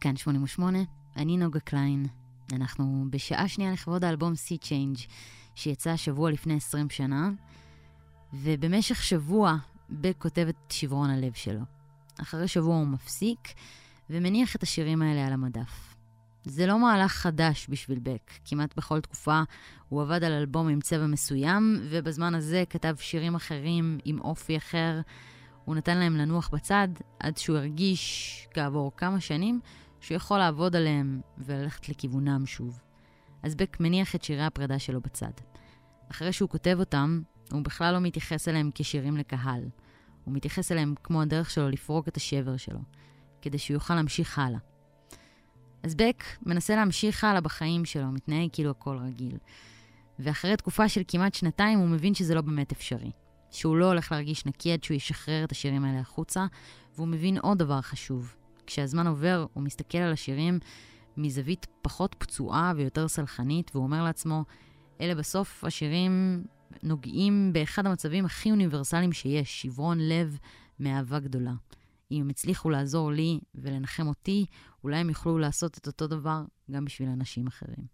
כאן שמונים ושמונה, אני נוגה קליין. אנחנו בשעה שנייה לכבוד האלבום Sea Change, שיצא השבוע לפני עשרים שנה, ובמשך שבוע בק כותב את שברון הלב שלו. אחרי שבוע הוא מפסיק, ומניח את השירים האלה על המדף. זה לא מהלך חדש בשביל בק, כמעט בכל תקופה הוא עבד על אלבום עם צבע מסוים, ובזמן הזה כתב שירים אחרים עם אופי אחר, הוא נתן להם לנוח בצד, עד שהוא הרגיש כעבור כמה שנים, שהוא יכול לעבוד עליהם וללכת לכיוונם שוב. אז בק מניח את שירי הפרידה שלו בצד. אחרי שהוא כותב אותם, הוא בכלל לא מתייחס אליהם כשירים לקהל. הוא מתייחס אליהם כמו הדרך שלו לפרוק את השבר שלו, כדי שהוא יוכל להמשיך הלאה. אז בק מנסה להמשיך הלאה בחיים שלו, מתנהג כאילו הכל רגיל. ואחרי תקופה של כמעט שנתיים, הוא מבין שזה לא באמת אפשרי. שהוא לא הולך להרגיש נקי עד שהוא ישחרר את השירים האלה החוצה, והוא מבין עוד דבר חשוב. כשהזמן עובר, הוא מסתכל על השירים מזווית פחות פצועה ויותר סלחנית, והוא אומר לעצמו, אלה בסוף השירים נוגעים באחד המצבים הכי אוניברסליים שיש, שברון לב מאהבה גדולה. אם הם הצליחו לעזור לי ולנחם אותי, אולי הם יוכלו לעשות את אותו דבר גם בשביל אנשים אחרים.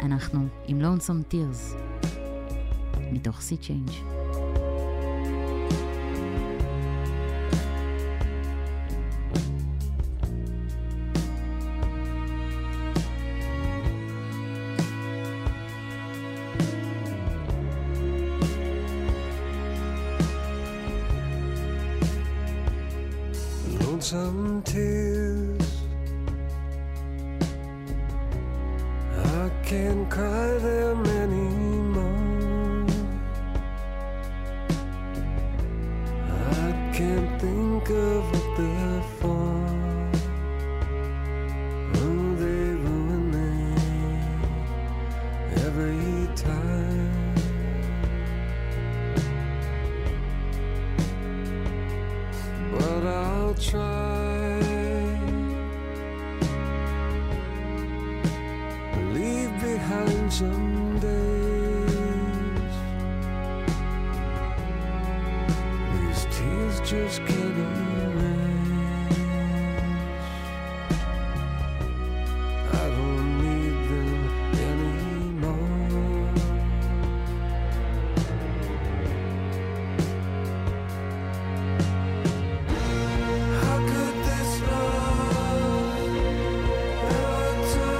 אנחנו עם Lonesome Tears מתוך Sea Change. Lonesome Tears, I can't cry them anymore. I can't think of what they're for. Oh, they ruin me every time. But I'll try. Some days these tears just can't erase. I don't need them anymore. How could this love ever turn?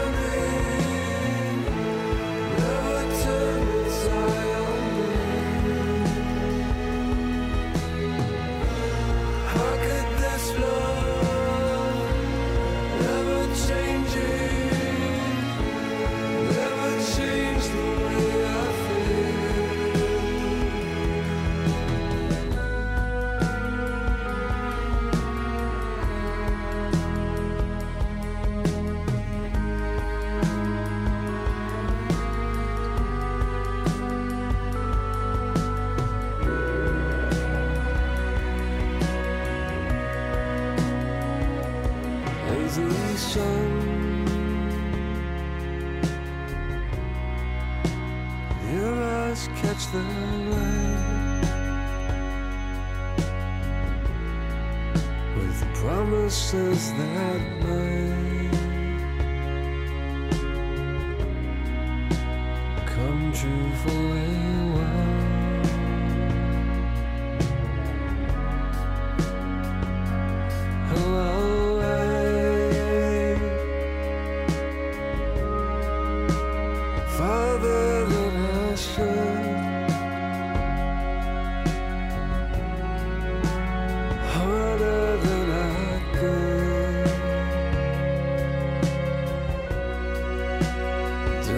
Promises that might come true for a while. Hello, I, Father that I should.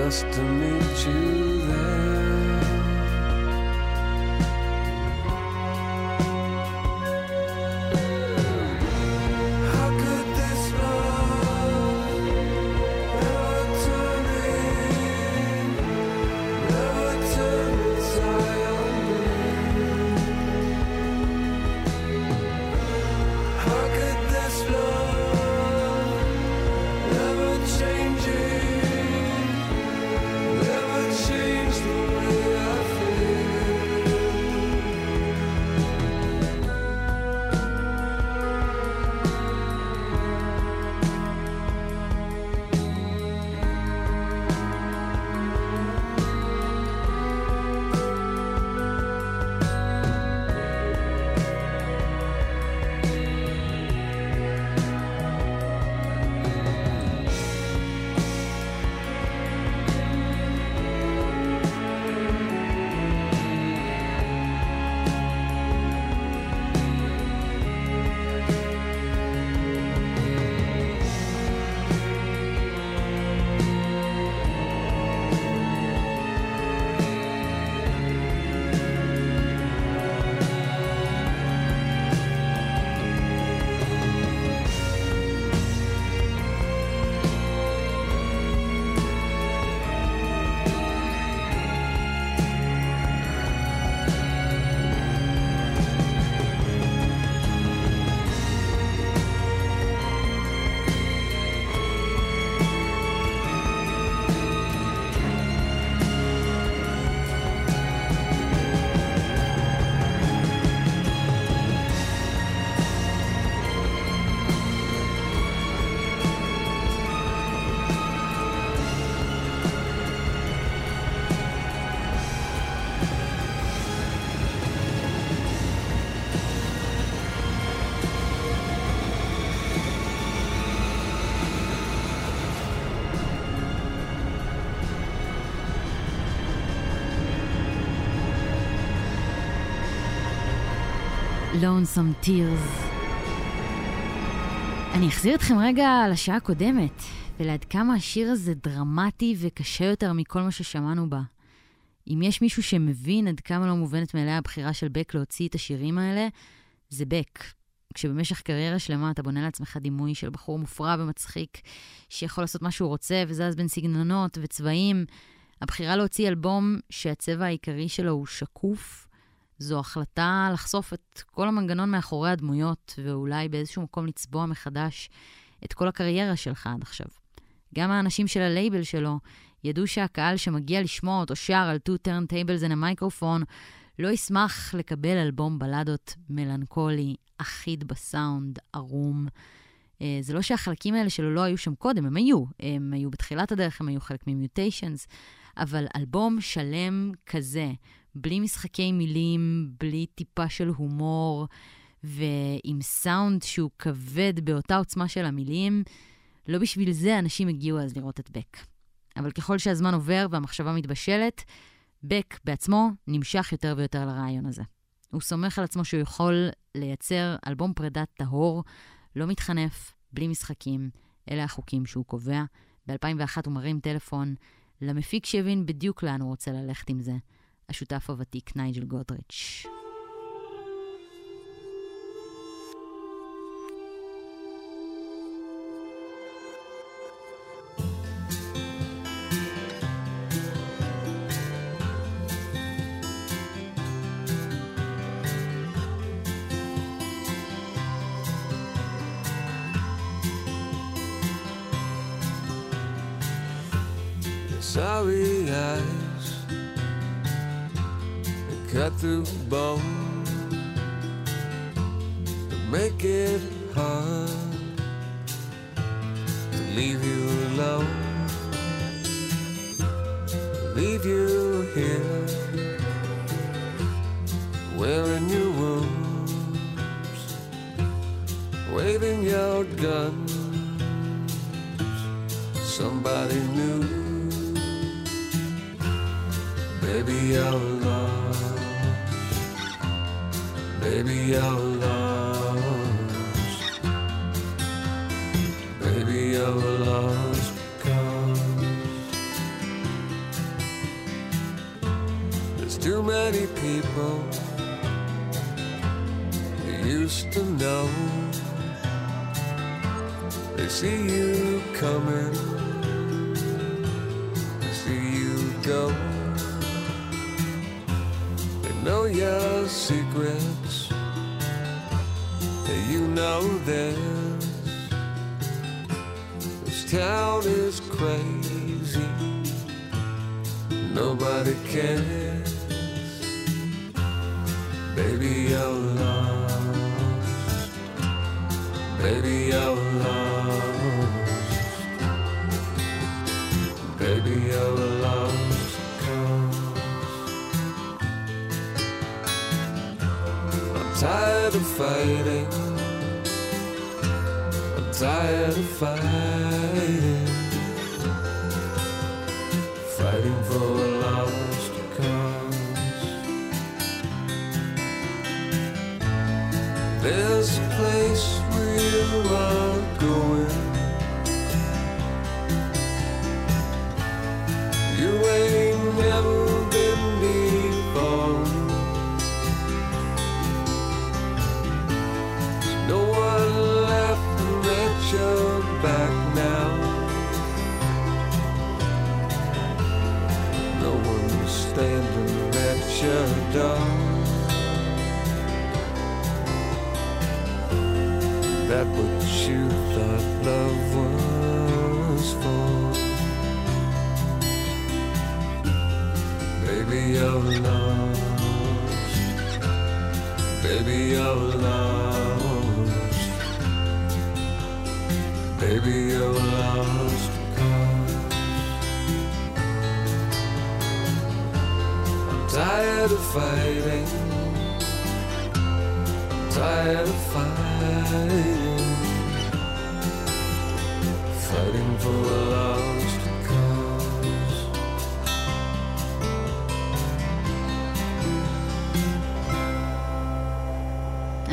Just to meet you there. Lonesome Tears. אני אחזיר אתכם רגע לשעה הקודמת, ולעד כמה השיר הזה דרמטי וקשה יותר מכל מה ששמענו בה. אם יש מישהו שמבין עד כמה לא מובנת מאליה הבחירה של בק להוציא את השירים האלה, זה בק. כשבמשך קריירה שלמה אתה בונה לעצמך דימוי של בחור מופרע ומצחיק, שיכול לעשות מה שהוא רוצה וזז בין סגנונות וצבעים, הבחירה להוציא אלבום שהצבע העיקרי שלו הוא שקוף, זו החלטה לחשוף את כל המנגנון מאחורי הדמויות, ואולי באיזשהו מקום לצבוע מחדש את כל הקריירה שלך עד עכשיו. גם האנשים של הלייבל שלו ידעו שהקהל שמגיע לשמוע אותו שר על two turntables and a microphone לא ישמח לקבל אלבום בלדות מלנכולי, אחיד בסאונד, ערום. זה לא שהחלקים האלה שלו לא היו שם קודם, הם היו. הם היו בתחילת הדרך, הם היו חלק ממיוטיישנס, אבל אלבום שלם כזה, בלי משחקי מילים, בלי טיפה של הומור, ועם סאונד שהוא כבד באותה עוצמה של המילים, לא בשביל זה אנשים הגיעו אז לראות את בק. אבל ככל שהזמן עובר והמחשבה מתבשלת, בק בעצמו נמשך יותר ויותר לרעיון הזה. הוא סומך על עצמו שהוא יכול לייצר אלבום פרדת טהור, לא מתחנף, בלי משחקים, אלה החוקים שהוא קובע. ב-אלפיים ואחת הוא מרים טלפון למפיק שהבין בדיוק לאן הוא רוצה ללכת עם זה, השותף הוותיק נייג'ל גודריץ'. Sorry eyes that cut through bone to make it hard to leave you alone, leave you here wearing your wounds, waving your guns, somebody knew. Baby, you're lost. Baby, you're lost. Baby, you're lost because there's too many people you used to know. They see you coming, they see you go. Know your secrets, you know theirs. This town is crazy, nobody cares. Baby, you're lost. Baby, you're lost. Baby, you're lost. Tired of fighting, I'm tired of fighting, fighting for a lost cause. There's a place where you are going, you ain't never been before. You're back now, no one's standing at your door. That what you thought love was for. Baby, you're lost. Baby, you're lost. Baby, you're lost because I'm tired of fighting, I'm tired of fighting, fighting for a lost cause.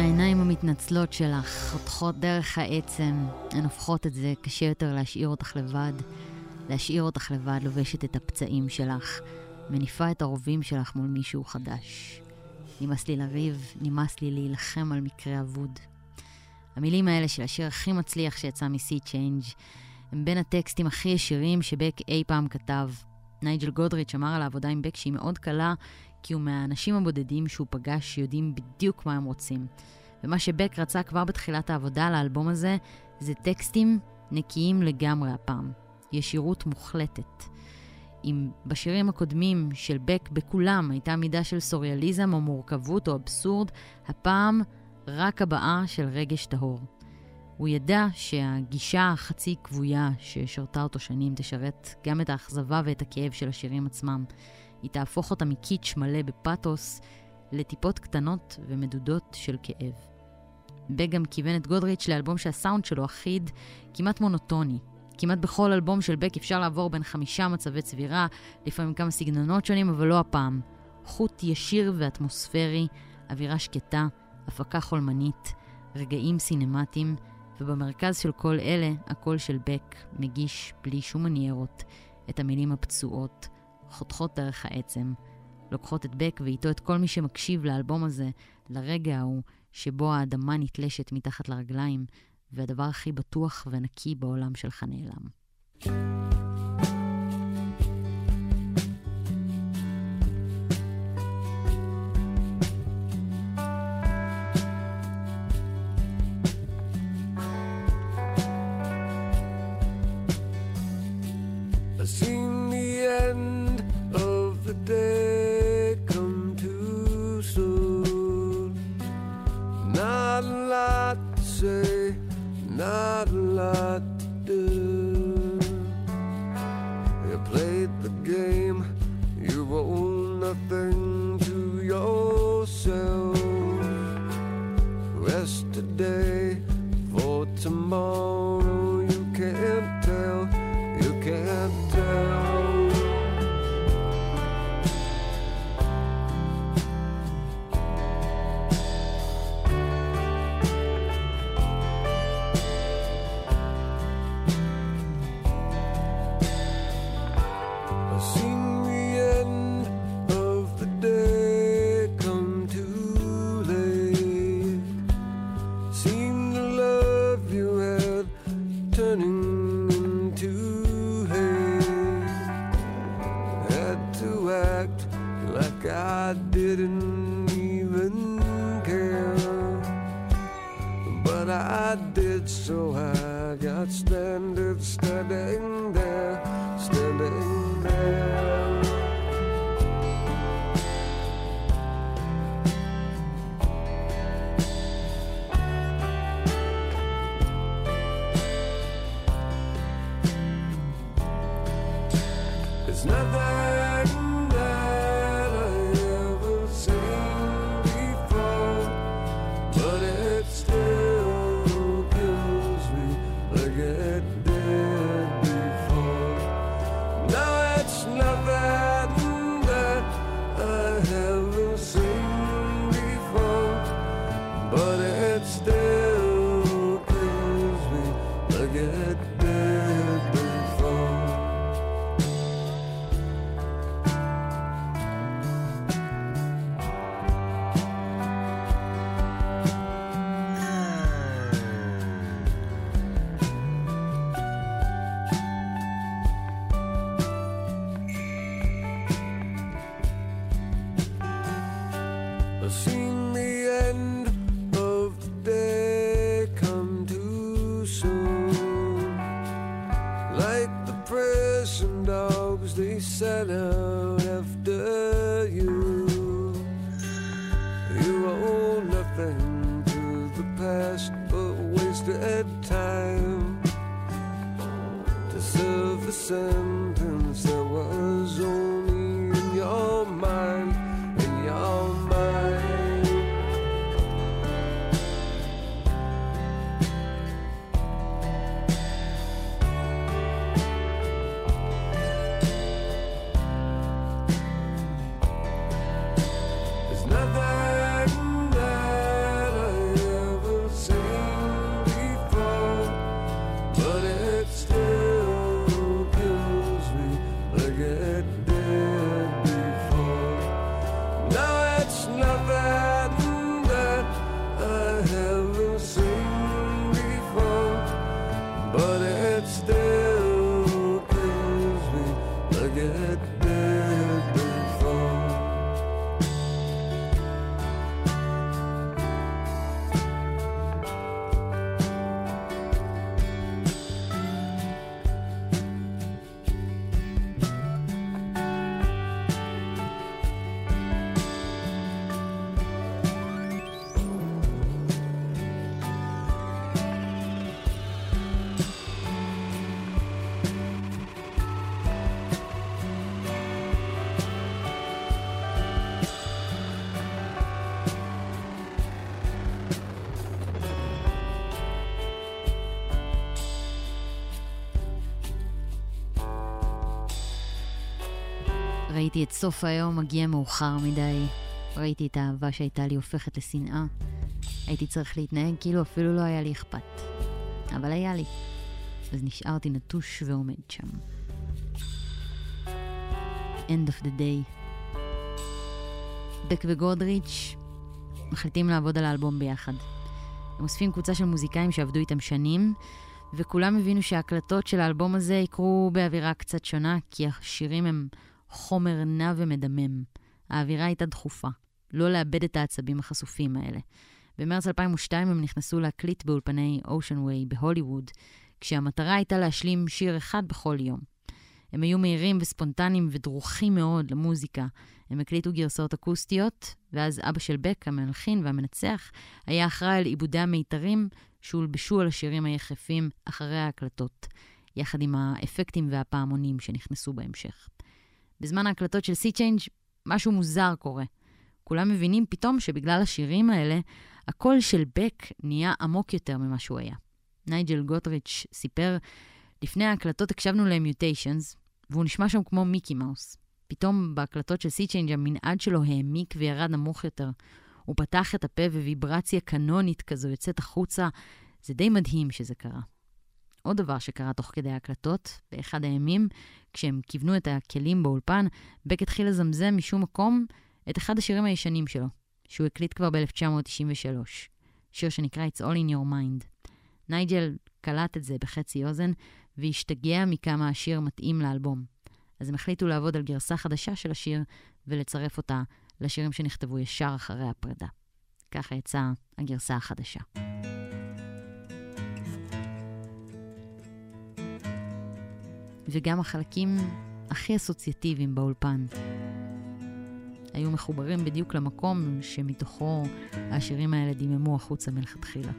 העיניים המתנצלות שלך חותכות דרך העצם, הן הופכות את זה, קשה יותר להשאיר אותך לבד. להשאיר אותך לבד לובשת את הפצעים שלך, מניפה את הרובים שלך מול מישהו חדש. נמאס לי לריב, נמאס לי להילחם על מקרה אבוד. המילים האלה של השיר הכי מצליח שיצא מ-Sea Change הם בין הטקסטים הכי ישירים שבק אי פעם כתב. נייג'ל גודריץ' אמר על העבודה עם בק שהיא מאוד קלה, כי הוא מהאנשים הבודדים שהוא פגש שיודעים בדיוק מה הם רוצים. ומה שבק רצה כבר בתחילת העבודה לאלבום הזה, זה טקסטים נקיים לגמרי הפעם. ישירות מוחלטת. אם בשירים הקודמים של בק בכולם הייתה מידה של סוריאליזם או מורכבות או אבסורד, הפעם רק הבאה של רגש טהור. הוא ידע שהגישה החצי קבויה ששרתה אותו שנים תשרת גם את האכזבה ואת הכאב של השירים עצמם. היא תהפוך אותה מקיץ' מלא בפאטוס לטיפות קטנות ומדודות של כאב. בק גם כיוון את גודריץ' לאלבום שהסאונד שלו אחיד, כמעט מונוטוני. כמעט בכל אלבום של בק אפשר לעבור בין חמישה מצבי צבירה, לפעמים כמה סגנונות שונים, אבל לא הפעם. חוט ישיר ואטמוספרי, אווירה שקטה, הפקה חולמנית, רגעים סינמטיים, ובמרכז של כל אלה, הקול של בק מגיש בלי שום מניירות את המילים הפצועות, חותכות דרך העצם, לוקחות את בק ואיתו את כל מי שמקשיב לאלבום הזה, לרגע ההוא שבו האדמה נתלשת מתחת לרגליים, והדבר הכי בטוח ונקי בעולם שלך נעלם. I've seen the end of the day come too soon. Not a lot to say, not a lot to do. You played the game, you owe nothing to yourself. Rest today, for tomorrow you can't tell, you can't It's not that that I haven't seen before, but it still kills me like it did before. ראיתי את סוף היום מגיע מאוחר מדי. ראיתי את האהבה שהייתה לי הופכת לשנאה. הייתי צריך להתנהג כאילו אפילו לא היה לי אכפת. אבל היה לי. אז נשארתי נטוש ועומד שם. End of the day. בק וגודריץ' מחליטים לעבוד על האלבום ביחד. הם אוספים קבוצה של מוזיקאים שעבדו איתם שנים, וכולם הבינו שההקלטות של האלבום הזה יקרו באווירה קצת שונה, כי השירים הם חומר נע ומדמם. האווירה הייתה דחופה. לא לאבד את העצבים החשופים האלה. במרץ אלפיים ושתיים הם נכנסו להקליט באולפני Ocean Way בהוליווד, כשהמטרה הייתה להשלים שיר אחד בכל יום. הם היו מהירים וספונטנים ודרוכים מאוד למוזיקה. הם הקליטו גרסאות אקוסטיות, ואז אבא של בק, המלחין והמנצח, היה אחראי על עיבודי המיתרים שהולבשו על השירים היחפים אחרי ההקלטות, יחד עם האפקטים והפעמונים שנכנסו בהמשך. בזמן ההקלטות של Sea Change, משהו מוזר קורה. כולם מבינים פתאום שבגלל השירים האלה, הקול של בק נהיה עמוק יותר ממה שהוא היה. נייג'ל גודריץ' סיפר, לפני ההקלטות הקשבנו ל-Mutations, והוא נשמע שם כמו מיקי מאוס. פתאום בהקלטות של Sea Change, המנעד שלו העמיק וירד נמוך יותר. הוא פתח את הפה וויברציה קנונית כזו יוצאת החוצה. זה די מדהים שזה קרה. עוד דבר שקרה תוך כדי ההקלטות, באחד הימים, כשהם כיוונו את הכלים באולפן, בק התחיל לזמזם משום מקום את אחד השירים הישנים שלו, שהוא הקליט כבר ב-אלף תשע מאות תשעים ושלוש. שיר שנקרא It's All In Your Mind. נייג'ל קלט את זה בחצי אוזן, והשתגע מכמה השיר מתאים לאלבום. אז הם החליטו לעבוד על גרסה חדשה של השיר, ולצרף אותה לשירים שנכתבו ישר אחרי הפרדה. ככה יצאה הגרסה החדשה. וגם החלקים הכי אסוציאטיביים באולפן היו מחוברים בדיוק למקום שמתוכו השירים האלה דיממו החוצה מלכתחילה.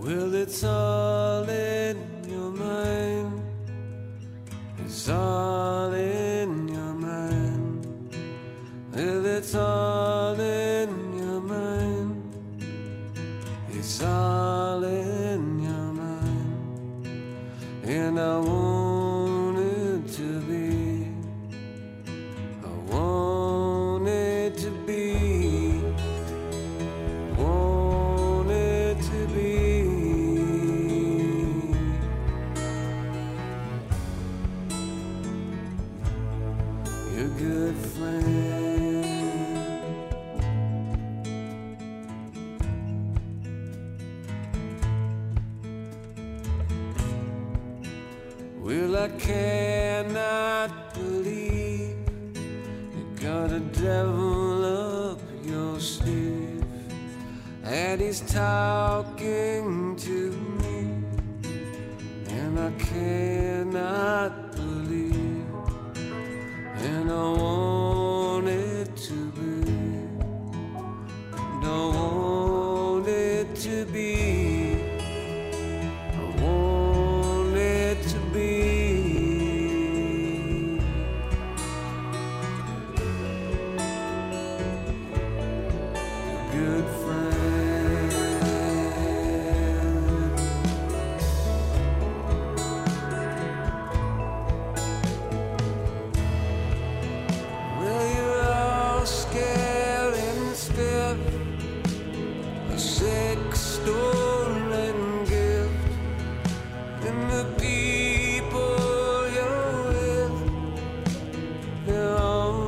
Well, it's all in your mind, it's all in your mind, well, it's all in your mind, it's all in your mind, and I want it to be, I want it to be, want it to be. Good friend. Well, I cannot believe you got a devil up your sleeve, and he's talking to me, and I cannot believe. And I want it to be, and I want it to be, I want it to be. A good friend. Stolen gift, and the people you're with, they're all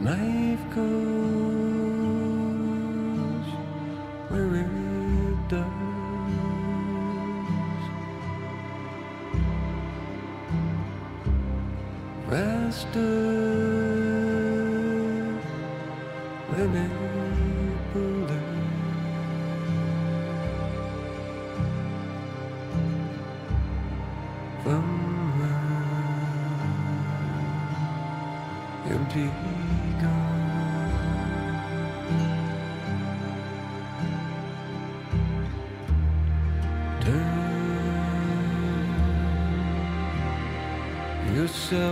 Life goes where it does. Faster than it believes. From her empty. So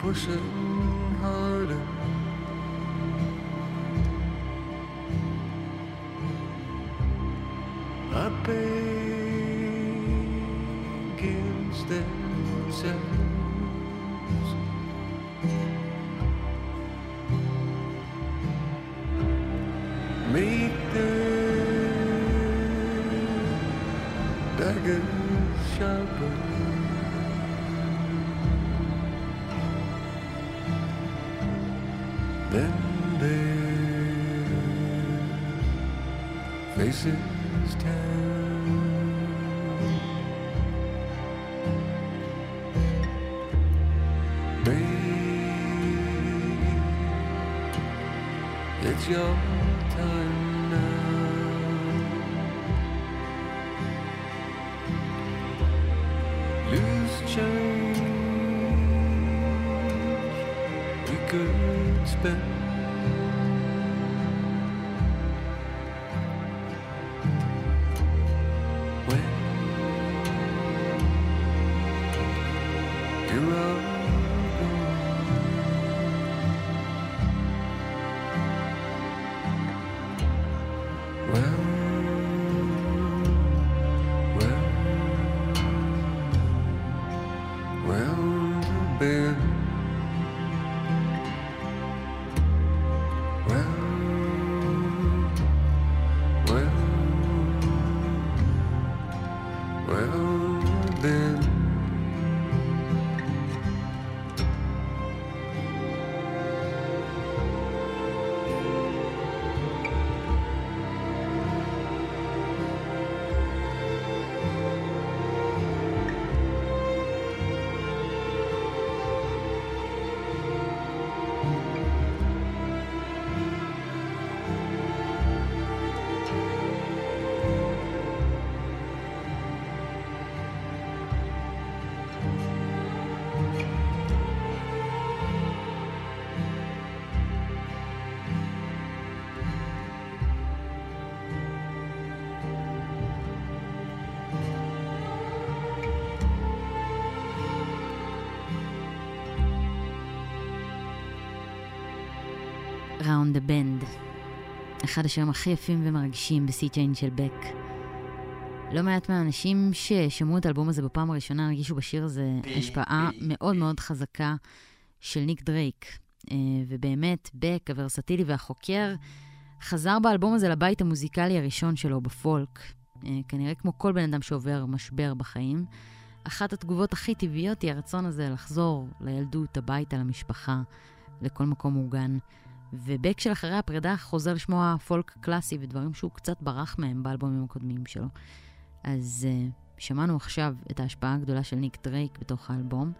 pushing harder, up against themselves, make their daggers sharper. Faces down, babe, it's your time now. Loose change we could spend. Round the Bend, אחד השירים הכי יפים ומרגשים ב-Sea Change של בק. לא מעט מהאנשים ששמעו את האלבום הזה בפעם הראשונה הרגישו בשיר הזה השפעה מאוד מאוד חזקה של ניק דרייק, ובאמת בק הוורסטילי והחוקר חזר באלבום הזה לבית המוזיקלי הראשון שלו בפולק, כנראה כמו כל בן אדם שעובר משבר בחיים. אחת התגובות הכי טבעיות היא הרצון הזה לחזור לילדות, הביתה, למשפחה, לכל מקום מוגן ובק של אחרי הפרידה חוזר לשמוע פולק קלאסי ודברים שהוא קצת ברח מהם באלבומים הקודמים שלו. אז uh, שמענו עכשיו את ההשפעה הגדולה של ניק דרייק בתוך האלבום,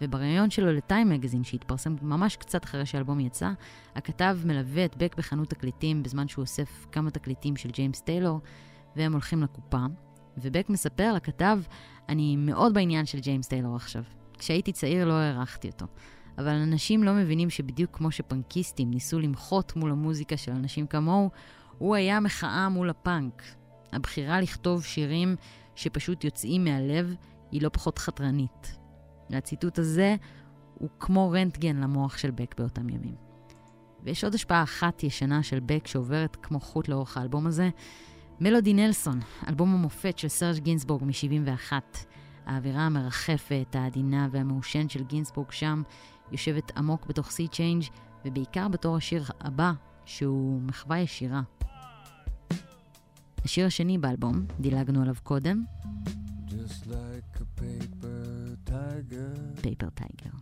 ובראיון שלו לטיים מגזין שהתפרסם ממש קצת אחרי שהאלבום יצא, הכתב מלווה את בק בחנות תקליטים בזמן שהוא אוסף כמה תקליטים של ג'יימס טיילור, והם הולכים לקופה, ובק מספר לכתב, אני מאוד בעניין של ג'יימס טיילור עכשיו. כשהייתי צעיר לא הערכתי אותו. אבל אנשים לא מבינים שבדיוק כמו שפנקיסטים ניסו למחות מול המוזיקה של אנשים כמוהו, הוא היה מחאה מול הפאנק. הבחירה לכתוב שירים שפשוט יוצאים מהלב היא לא פחות חתרנית. הציטוט הזה הוא כמו רנטגן למוח של בק באותם ימים. ויש עוד השפעה אחת ישנה של בק שעוברת כמו חוט לאורך האלבום הזה, מלודי נלסון, אלבום המופת של סרג' גינסבורג מ-שבעים ואחת. האווירה המרחפת, העדינה והמאושן של גינסבורג שם יושבת עמוק בתוך Sea Change, ובעיקר בתור השיר הבא, שהוא מחווה ישירה. השיר השני באלבום, דילגנו עליו קודם. Just like a paper tiger. Paper tiger.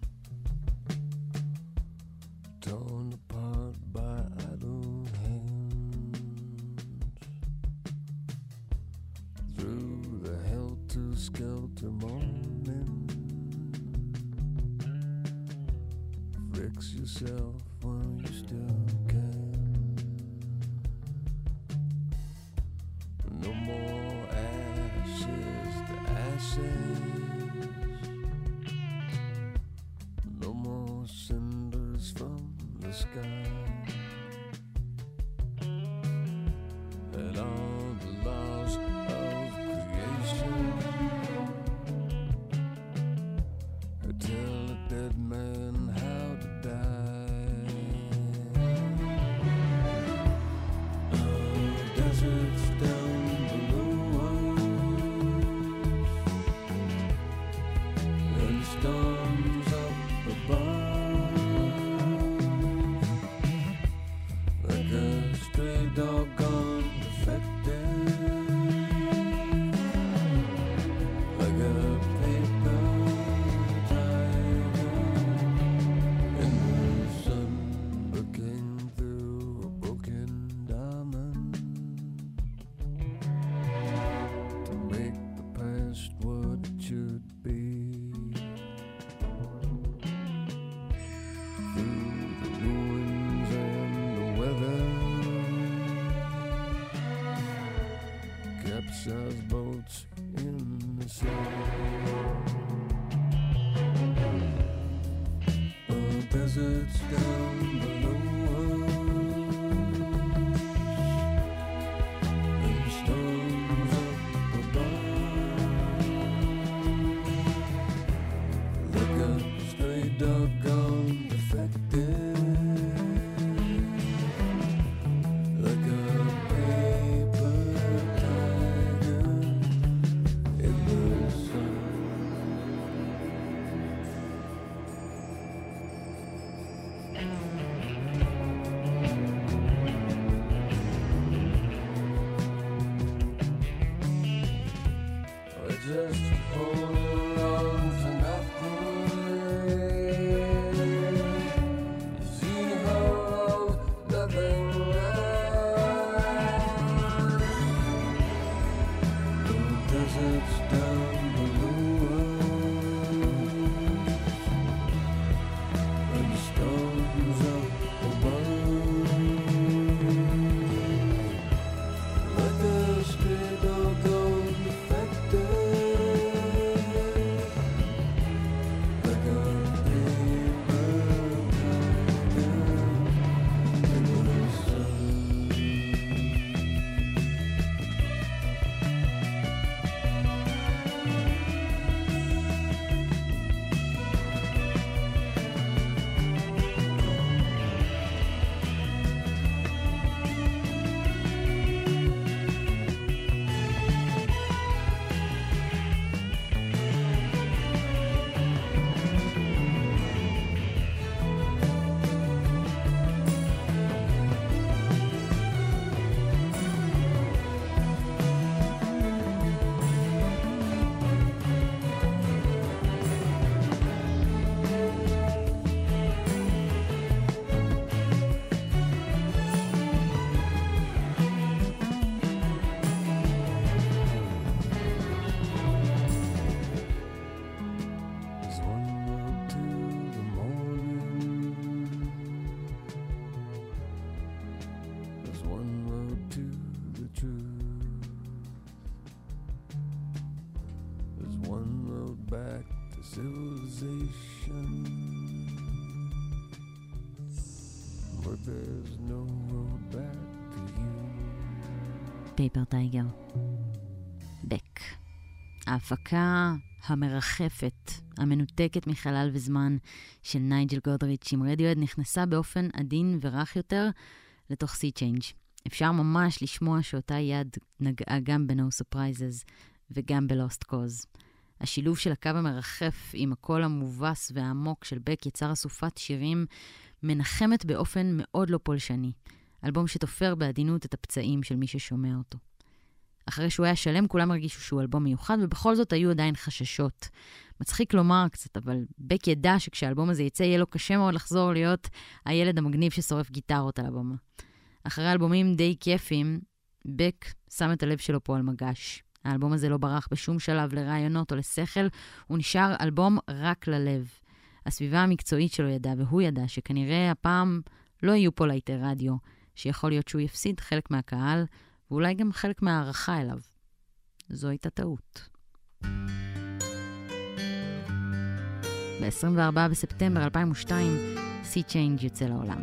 Torn apart by idle hands. Through the helter-skelter morning. Fix yourself while you still can. No more ashes to ashes. No more cinders from the sky. And all the laws of creation tell a dead man how to die. Oh, deserts down. Thank you. civilization where there's no road back to you. פייפר טייגר, בק. ההפקה המרחפת, המנותקת מחלל וזמן של נייג'ל גודריץ' עם רדיוהד נכנסה באופן עדין ורח יותר לתוך Sea Change. אפשר ממש לשמוע שאותה יד נגעה גם ב-No Surprises וגם ב-Lost Cause. השילוב של הקו המרחף עם הקול המובס והעמוק של בק יצר אסופת שירים מנחמת באופן מאוד לא פולשני. אלבום שתופר בעדינות את הפצעים של מי ששומע אותו. אחרי שהוא היה שלם, כולם הרגישו שהוא אלבום מיוחד, ובכל זאת היו עדיין חששות. מצחיק לומר קצת, אבל בק ידע שכשהאלבום הזה יצא, יהיה לו קשה מאוד לחזור להיות הילד המגניב ששורף גיטרות על הבמה. אחרי אלבומים די כיפים, בק שם את הלב שלו פה על מגש. האלבום הזה לא ברח בשום שלב לרעיונות או לשכל, הוא נשאר אלבום רק ללב. הסביבה המקצועית שלו ידע, והוא ידע שכנראה הפעם לא יהיו פה להיטי רדיו, שיכול להיות שהוא יפסיד חלק מהקהל, ואולי גם חלק מהערכה אליו. זו הייתה טעות. ב-עשרים וארבעה בספטמבר אלפיים ושתיים, Sea Change יוצא לעולם.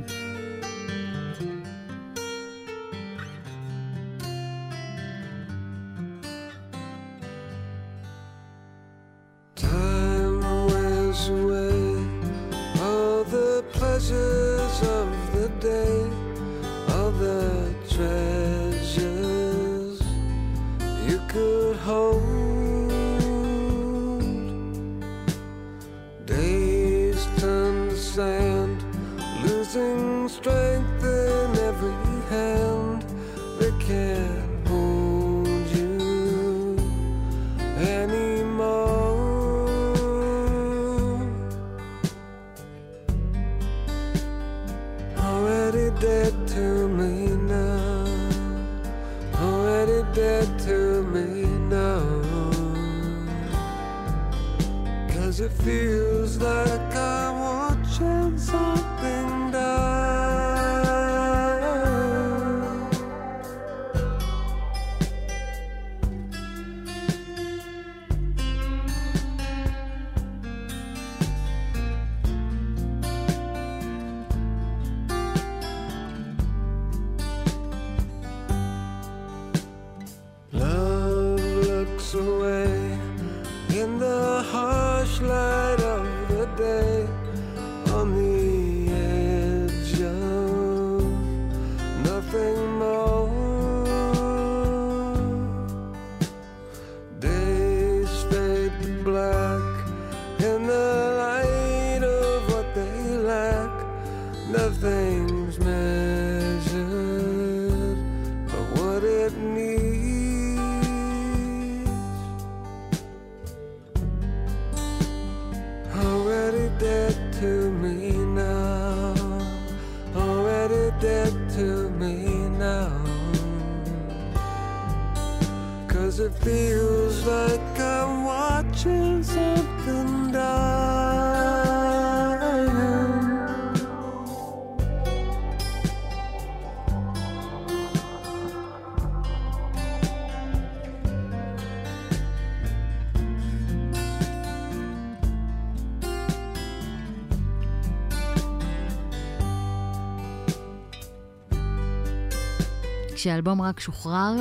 כשהאלבום רק שוחרר,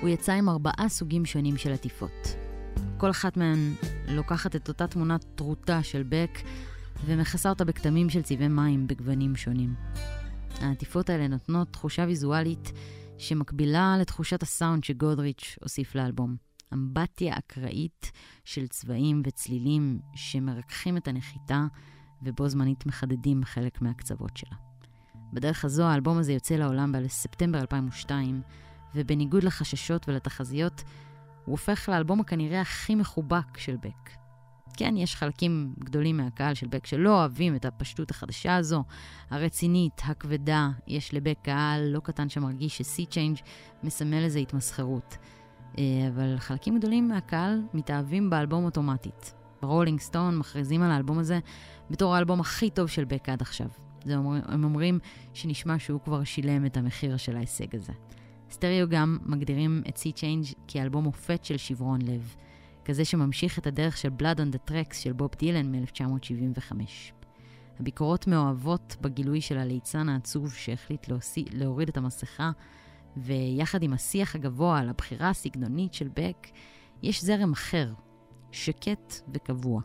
הוא יצא עם ארבעה סוגים שונים של עטיפות. כל אחת מהן לוקחת את אותה תמונת טרוטה של בק, ומכסה אותה בקטמים של צבעי מים בגוונים שונים. העטיפות האלה נותנות תחושה ויזואלית שמקבילה לתחושת הסאונד שגודריץ' הוסיף לאלבום. אמבטיה אקראית של צבעים וצלילים שמרקחים את הנחיתה, ובו זמנית מחדדים חלק מהקצוות שלה. בדרך הזו, האלבום הזה יוצא לעולם בספטמבר אלפיים ושתיים, ובניגוד לחששות ולתחזיות, הוא הופך לאלבום הכנראה הכי מחובק של בק. כן, יש חלקים גדולים מהקהל של בק שלא אוהבים את הפשטות החדשה הזו, הרצינית, הכבדה, יש לבק קהל לא קטן שמרגיש ש-Sea Change מסמל לזה התמסחרות. אבל חלקים גדולים מהקהל מתאהבים באלבום אוטומטית. ברולינג סטון מכריזים על האלבום הזה בתור האלבום הכי טוב של בק עד עכשיו. הם אומרים שנשמע שהוא כבר שילם את המחיר של ההישג הזה. סטריאו גם מגדירים את Sea Change כאלבום מופת של שברון לב, כזה שממשיך את הדרך של Blood on the Tracks של בוב דילן מ-אלף תשע מאות שבעים וחמש. הביקורות מאוהבות בגילוי של הליצן העצוב שהחליט להוריד את המסכה, ויחד עם השיח הגבוה על הבחירה הסגנונית של בק, יש זרם אחר, שקט וקבוע.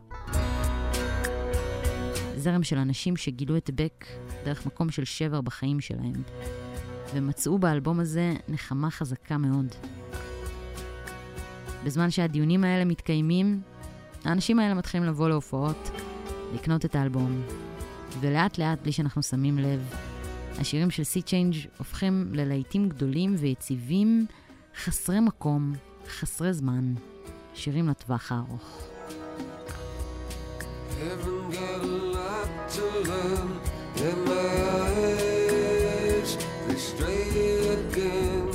זרם של אנשים שגילו את בק דרך מקום של שבר בחיים שלהם, ומצאו באלבום הזה נחמה חזקה מאוד. בזמן שהדיונים האלה מתקיימים, האנשים האלה מתחילים לבוא להופעות, לקנות את האלבום, ולאט לאט, בלי שאנחנו שמים לב, השירים של Sea Change הופכים ללהיטים גדולים ויציבים, חסרי מקום, חסרי זמן, שירים לטווח הארוך. Heaven got a lot to learn, and my eyes, they strayed again,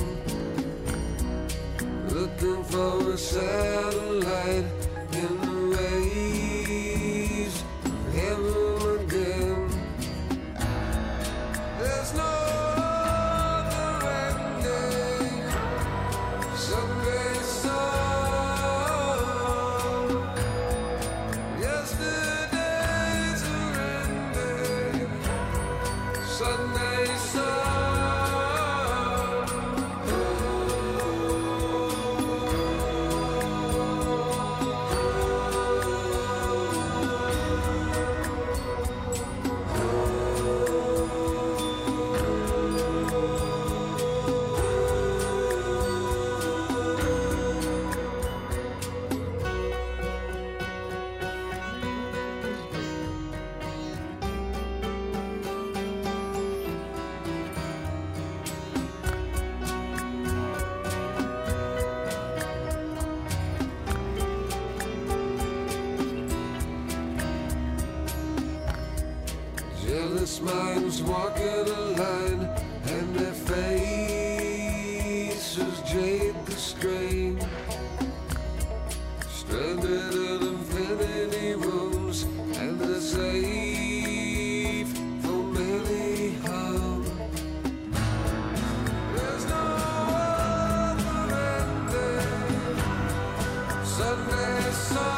looking for a satellite in the waves of heaven again. There's no other ending, someday so. Minds walking a line, and their faces jade the strain. Stranded in infinity rooms, and they're safe from any harm. There's no other ending. Sunday sun.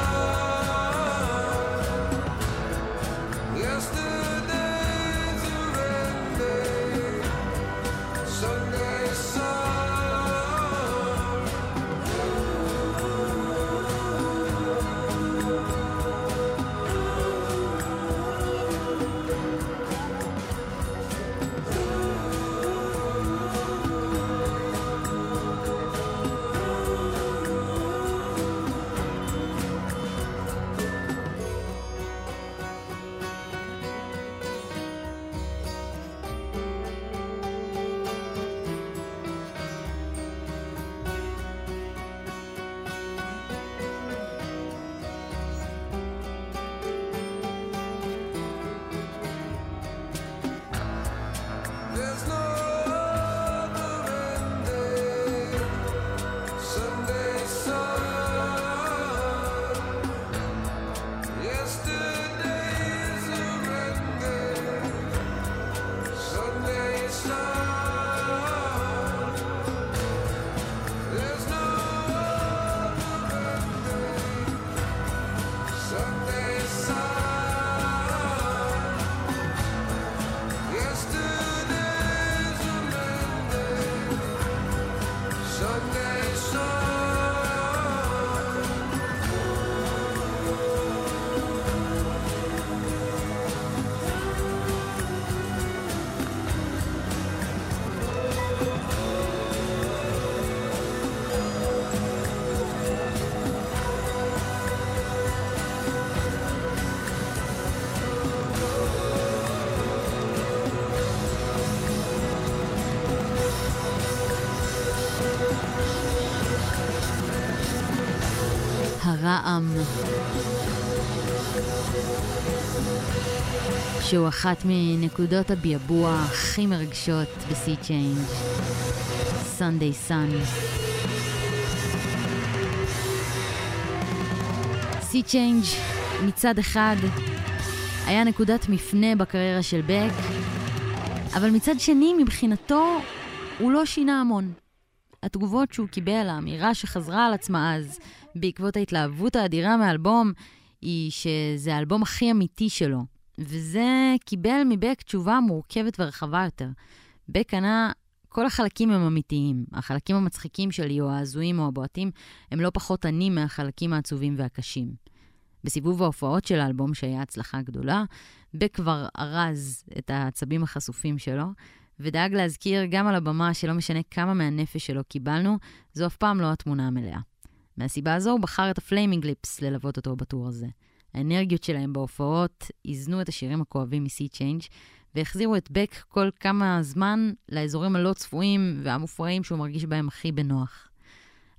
רעם, שהוא אחת מנקודות הביאבוע הכי מרגשות ב-Sea Change, Sunday Sun. Sea Change מצד אחד היה נקודת מפנה בקריירה של בק, אבל מצד שני מבחינתו הוא לא שינה המון. התגובות שהוא קיבל, האמירה שחזרה על עצמה אז, בעקבות ההתלהבות האדירה מהאלבום, היא שזה האלבום הכי אמיתי שלו. וזה קיבל מבק תשובה מורכבת ורחבה יותר. בק ענה, כל החלקים הם אמיתיים. החלקים המצחיקים שלי, או האזויים או הבועטים, הם לא פחות ענים מהחלקים העצובים והקשים. בסיבוב ההופעות של האלבום, שהיה הצלחה גדולה, בק כבר הרז את העצבים החשופים שלו, ודאג להזכיר גם על הבמה שלא משנה כמה מהנפש שלו קיבלנו, זו אף פעם לא התמונה המלאה. מהסיבה הזו הוא בחר את הפליימינג ליפס ללוות אותו בטור הזה. האנרגיות שלהם בהופעות איזנו את השירים הכואבים מ-Sea Change, והחזירו את בק כל כמה זמן לאזורים הלא צפויים והמופרעים שהוא מרגיש בהם הכי בנוח.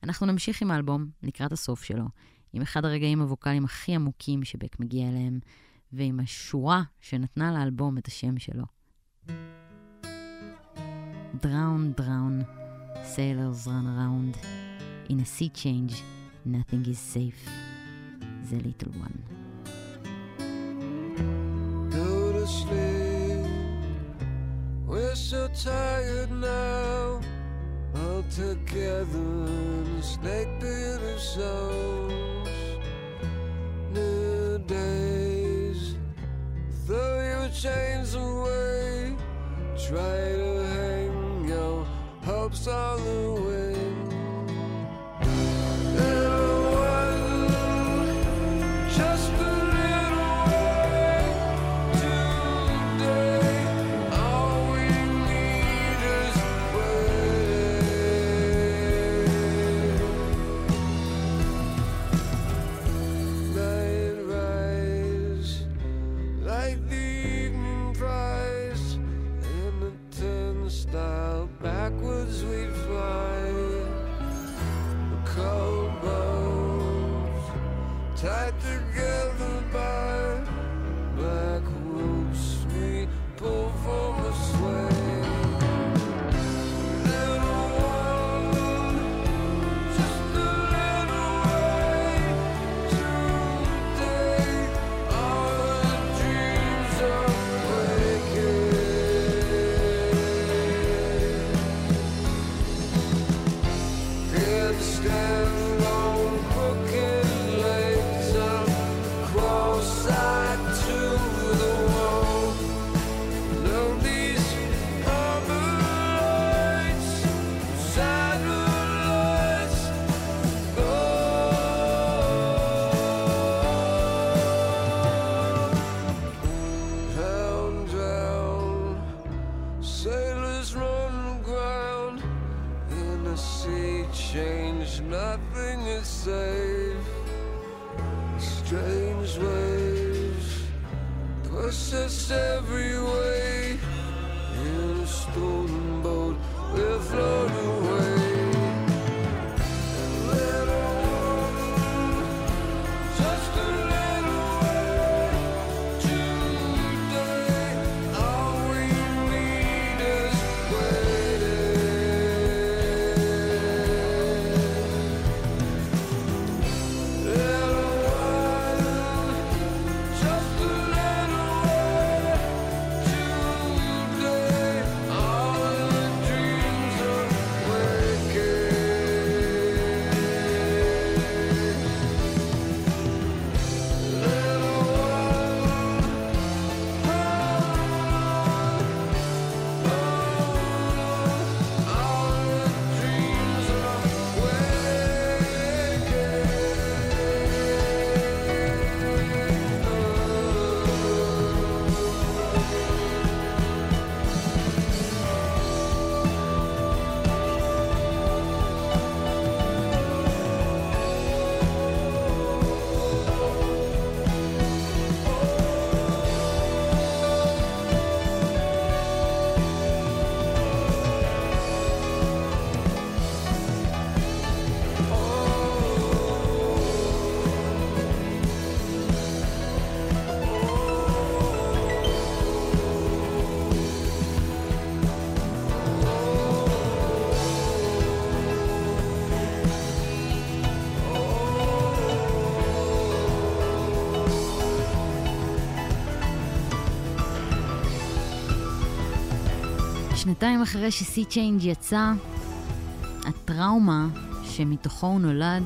אנחנו נמשיך עם האלבום לקראת הסוף שלו, עם אחד הרגעים הווקליים הכי עמוקים שבק מגיע אליהם, ועם השורה שנתנה לאלבום את השם שלו. Drown, drown, sailors run around. In a sea change, nothing is safe. The little one. Go to sleep. We're so tired now. All together in this naked of souls. New days. Though your chains away, try to hang your hopes all the way. שנתיים אחרי שסי צ'יינג' יצא, הטראומה שמתוכו הוא נולד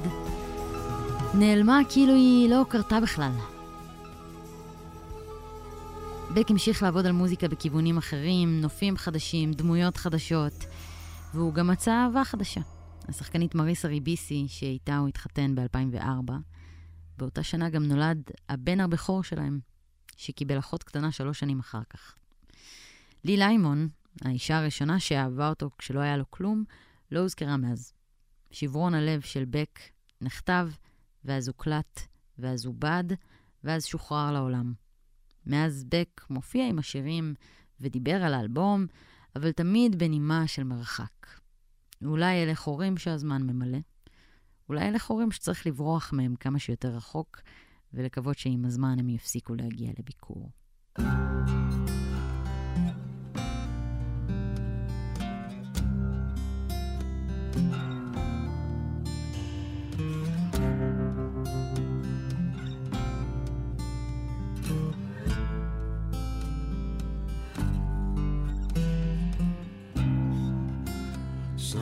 נעלמה כאילו היא לא קרתה בכלל. בק המשיך לעבוד על מוזיקה בכיוונים אחרים, נופים חדשים, דמויות חדשות, והוא גם מצא אהבה חדשה. השחקנית מריסה ריביסי, שאיתה הוא התחתן ב-אלפיים וארבע, באותה שנה גם נולד הבן הבכור שלהם, שקיבל אחות קטנה שלוש שנים אחר כך. לי ליימון, האישה הראשונה שאהבה אותו כשלא היה לו כלום, לא הוזכרה מאז. שברון הלב של בק נכתב, ואז הוקלט, ואז עובד, ואז שוחרר לעולם. מאז בק מופיע עם השירים ודיבר על האלבום, אבל תמיד בנימה של מרחק. אולי אלה חורים שהזמן ממלא, אולי אלה חורים שצריך לברוח מהם כמה שיותר רחוק, ולקוות שעם הזמן הם יפסיקו להגיע לביקור.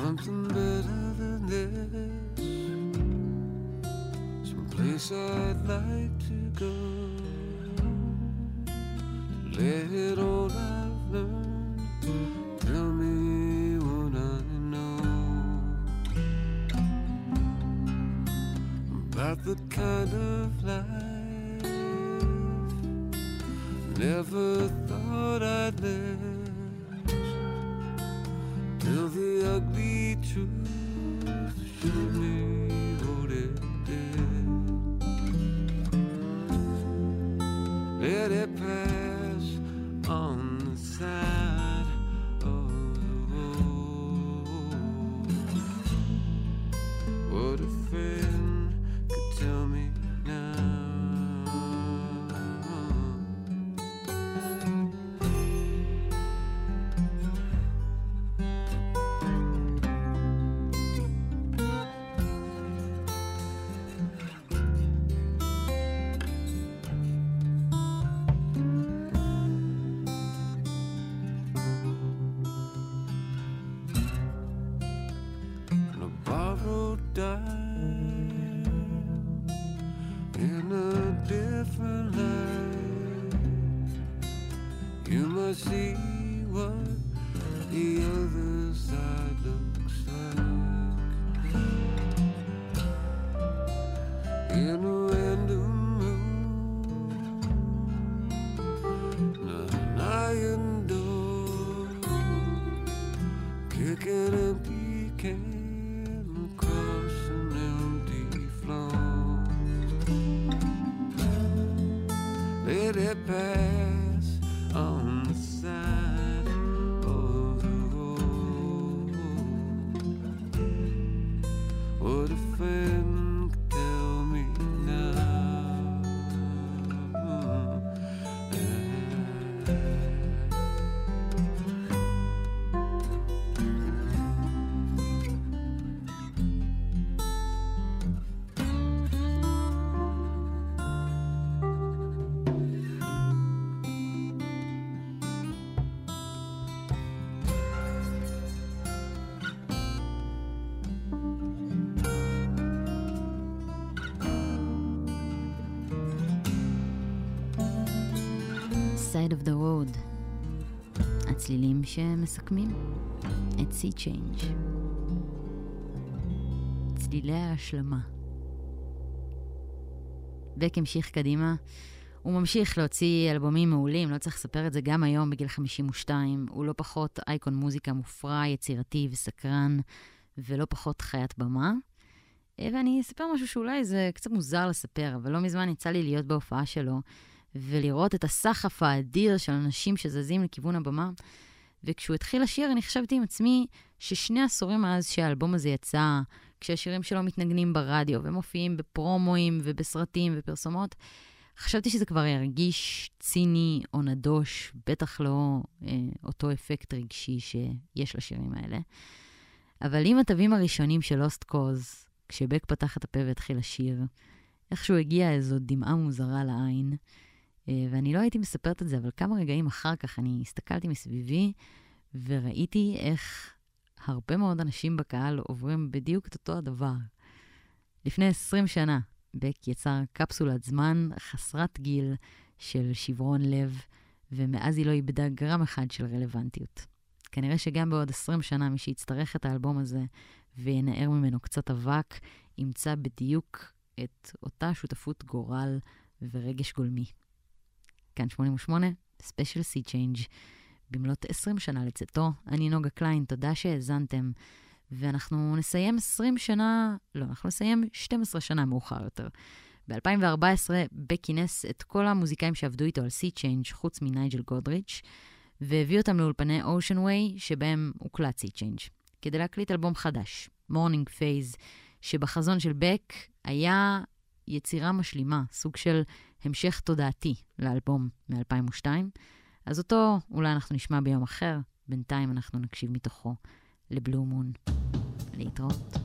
Something better than this, someplace I'd like to go, to let it all I've learned, tell me what I know, about the kind of life never thought I'd live. Tell the ugly truth, show me what it did. Let it pass on the side of the road. What a friend could tell me Side of the Road, הצלילים שמסכמים את Sea Change, צלילי ההשלמה. בק המשיך קדימה, הוא ממשיך להוציא אלבומים מעולים, לא צריך לספר את זה, גם היום בגיל חמישים ושתיים, הוא לא פחות אייקון מוזיקה מופרע, יצירתי וסקרן, ולא פחות חיית במה. ואני אספר משהו שאולי זה קצת מוזר לספר, אבל לא מזמן יצא לי להיות בהופעה שלו, ולראות את הסחף האדיר של אנשים שזזים לכיוון הבמה. וכשהוא התחיל לשיר, אני חשבתי עם עצמי ששני עשורים מאז שהאלבום הזה יצא, כשהשירים שלו מתנגנים ברדיו ומופיעים בפרומואים ובסרטים ופרסומות, חשבתי שזה כבר ירגיש ציני או נדוש, בטח לא אה, אותו אפקט רגשי שיש לשירים האלה. אבל עם התווים הראשונים של לוסט קוז, כשבק פתח את הפה והתחיל לשיר, איכשהו הגיעה איזו דמעה מוזרה לעין, ואני לא הייתי מספרת את זה, אבל כמה רגעים אחר כך אני הסתכלתי מסביבי, וראיתי איך הרבה מאוד אנשים בקהל עוברים בדיוק את אותו הדבר. לפני עשרים שנה, בק יצר קפסולת זמן חסרת גיל של שברון לב, ומאז היא לא איבדה גרם אחד של רלוונטיות. כנראה שגם בעוד עשרים שנה מי שיצטרך את האלבום הזה וינער ממנו קצת אבק, ימצא בדיוק את אותה שותפות גורל ורגש גולמי. כאן שמונים ושמונה, ספיישל סי צ'יינג' במלות עשרים שנה לצאתו. אני נוגה קליין, תודה שהאזנתם, ואנחנו נסיים עשרים שנה, לא, אנחנו נסיים שתים עשרה שנה מאוחר יותר. ב-אלפיים וארבע עשרה בק כינס את כל המוזיקאים שעבדו איתו על Sea Change, חוץ מנייג'ל גודריץ', והביא אותם לאולפני Ocean Way, שבהם הוקלט Sea Change, כדי להקליט אלבום חדש, Morning Phase, שבחזון של בק היה יצירה משלימה, סוג של המשך תודעתי לאלבום מ-אלפיים ושתיים. אז אותו אולי אנחנו נשמע ביום אחר, בינתיים אנחנו נקשיב מתוכו לבלו מון. להתראות.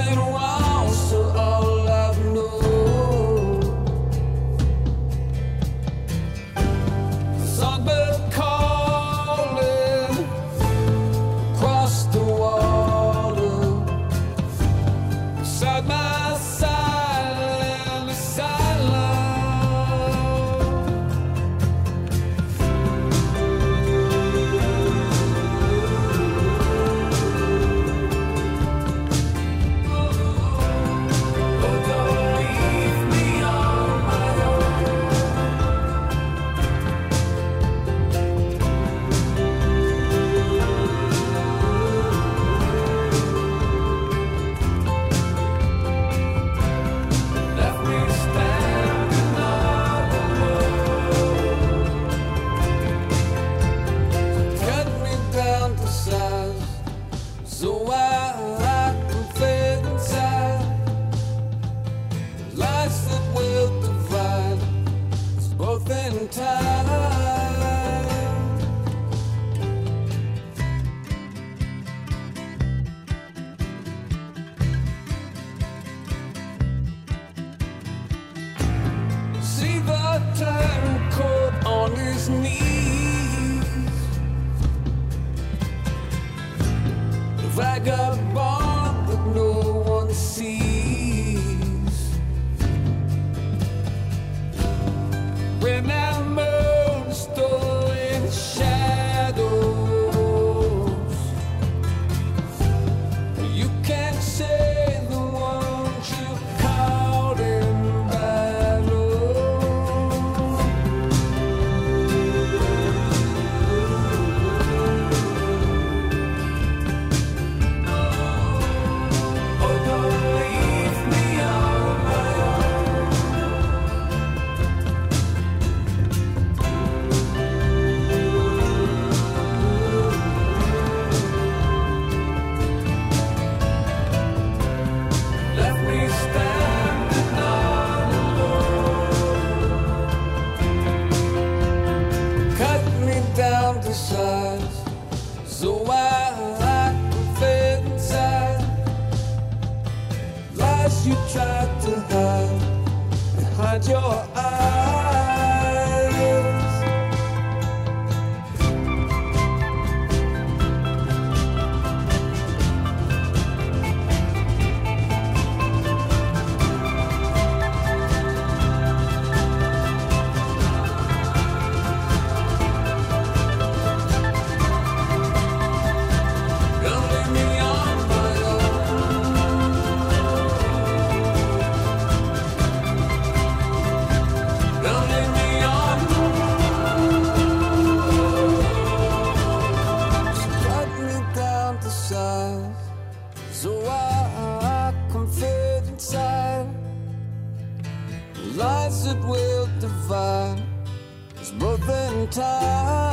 ten walls to all I've known. The songbird calling across the water, beside my silent Lies that will divide us both in time.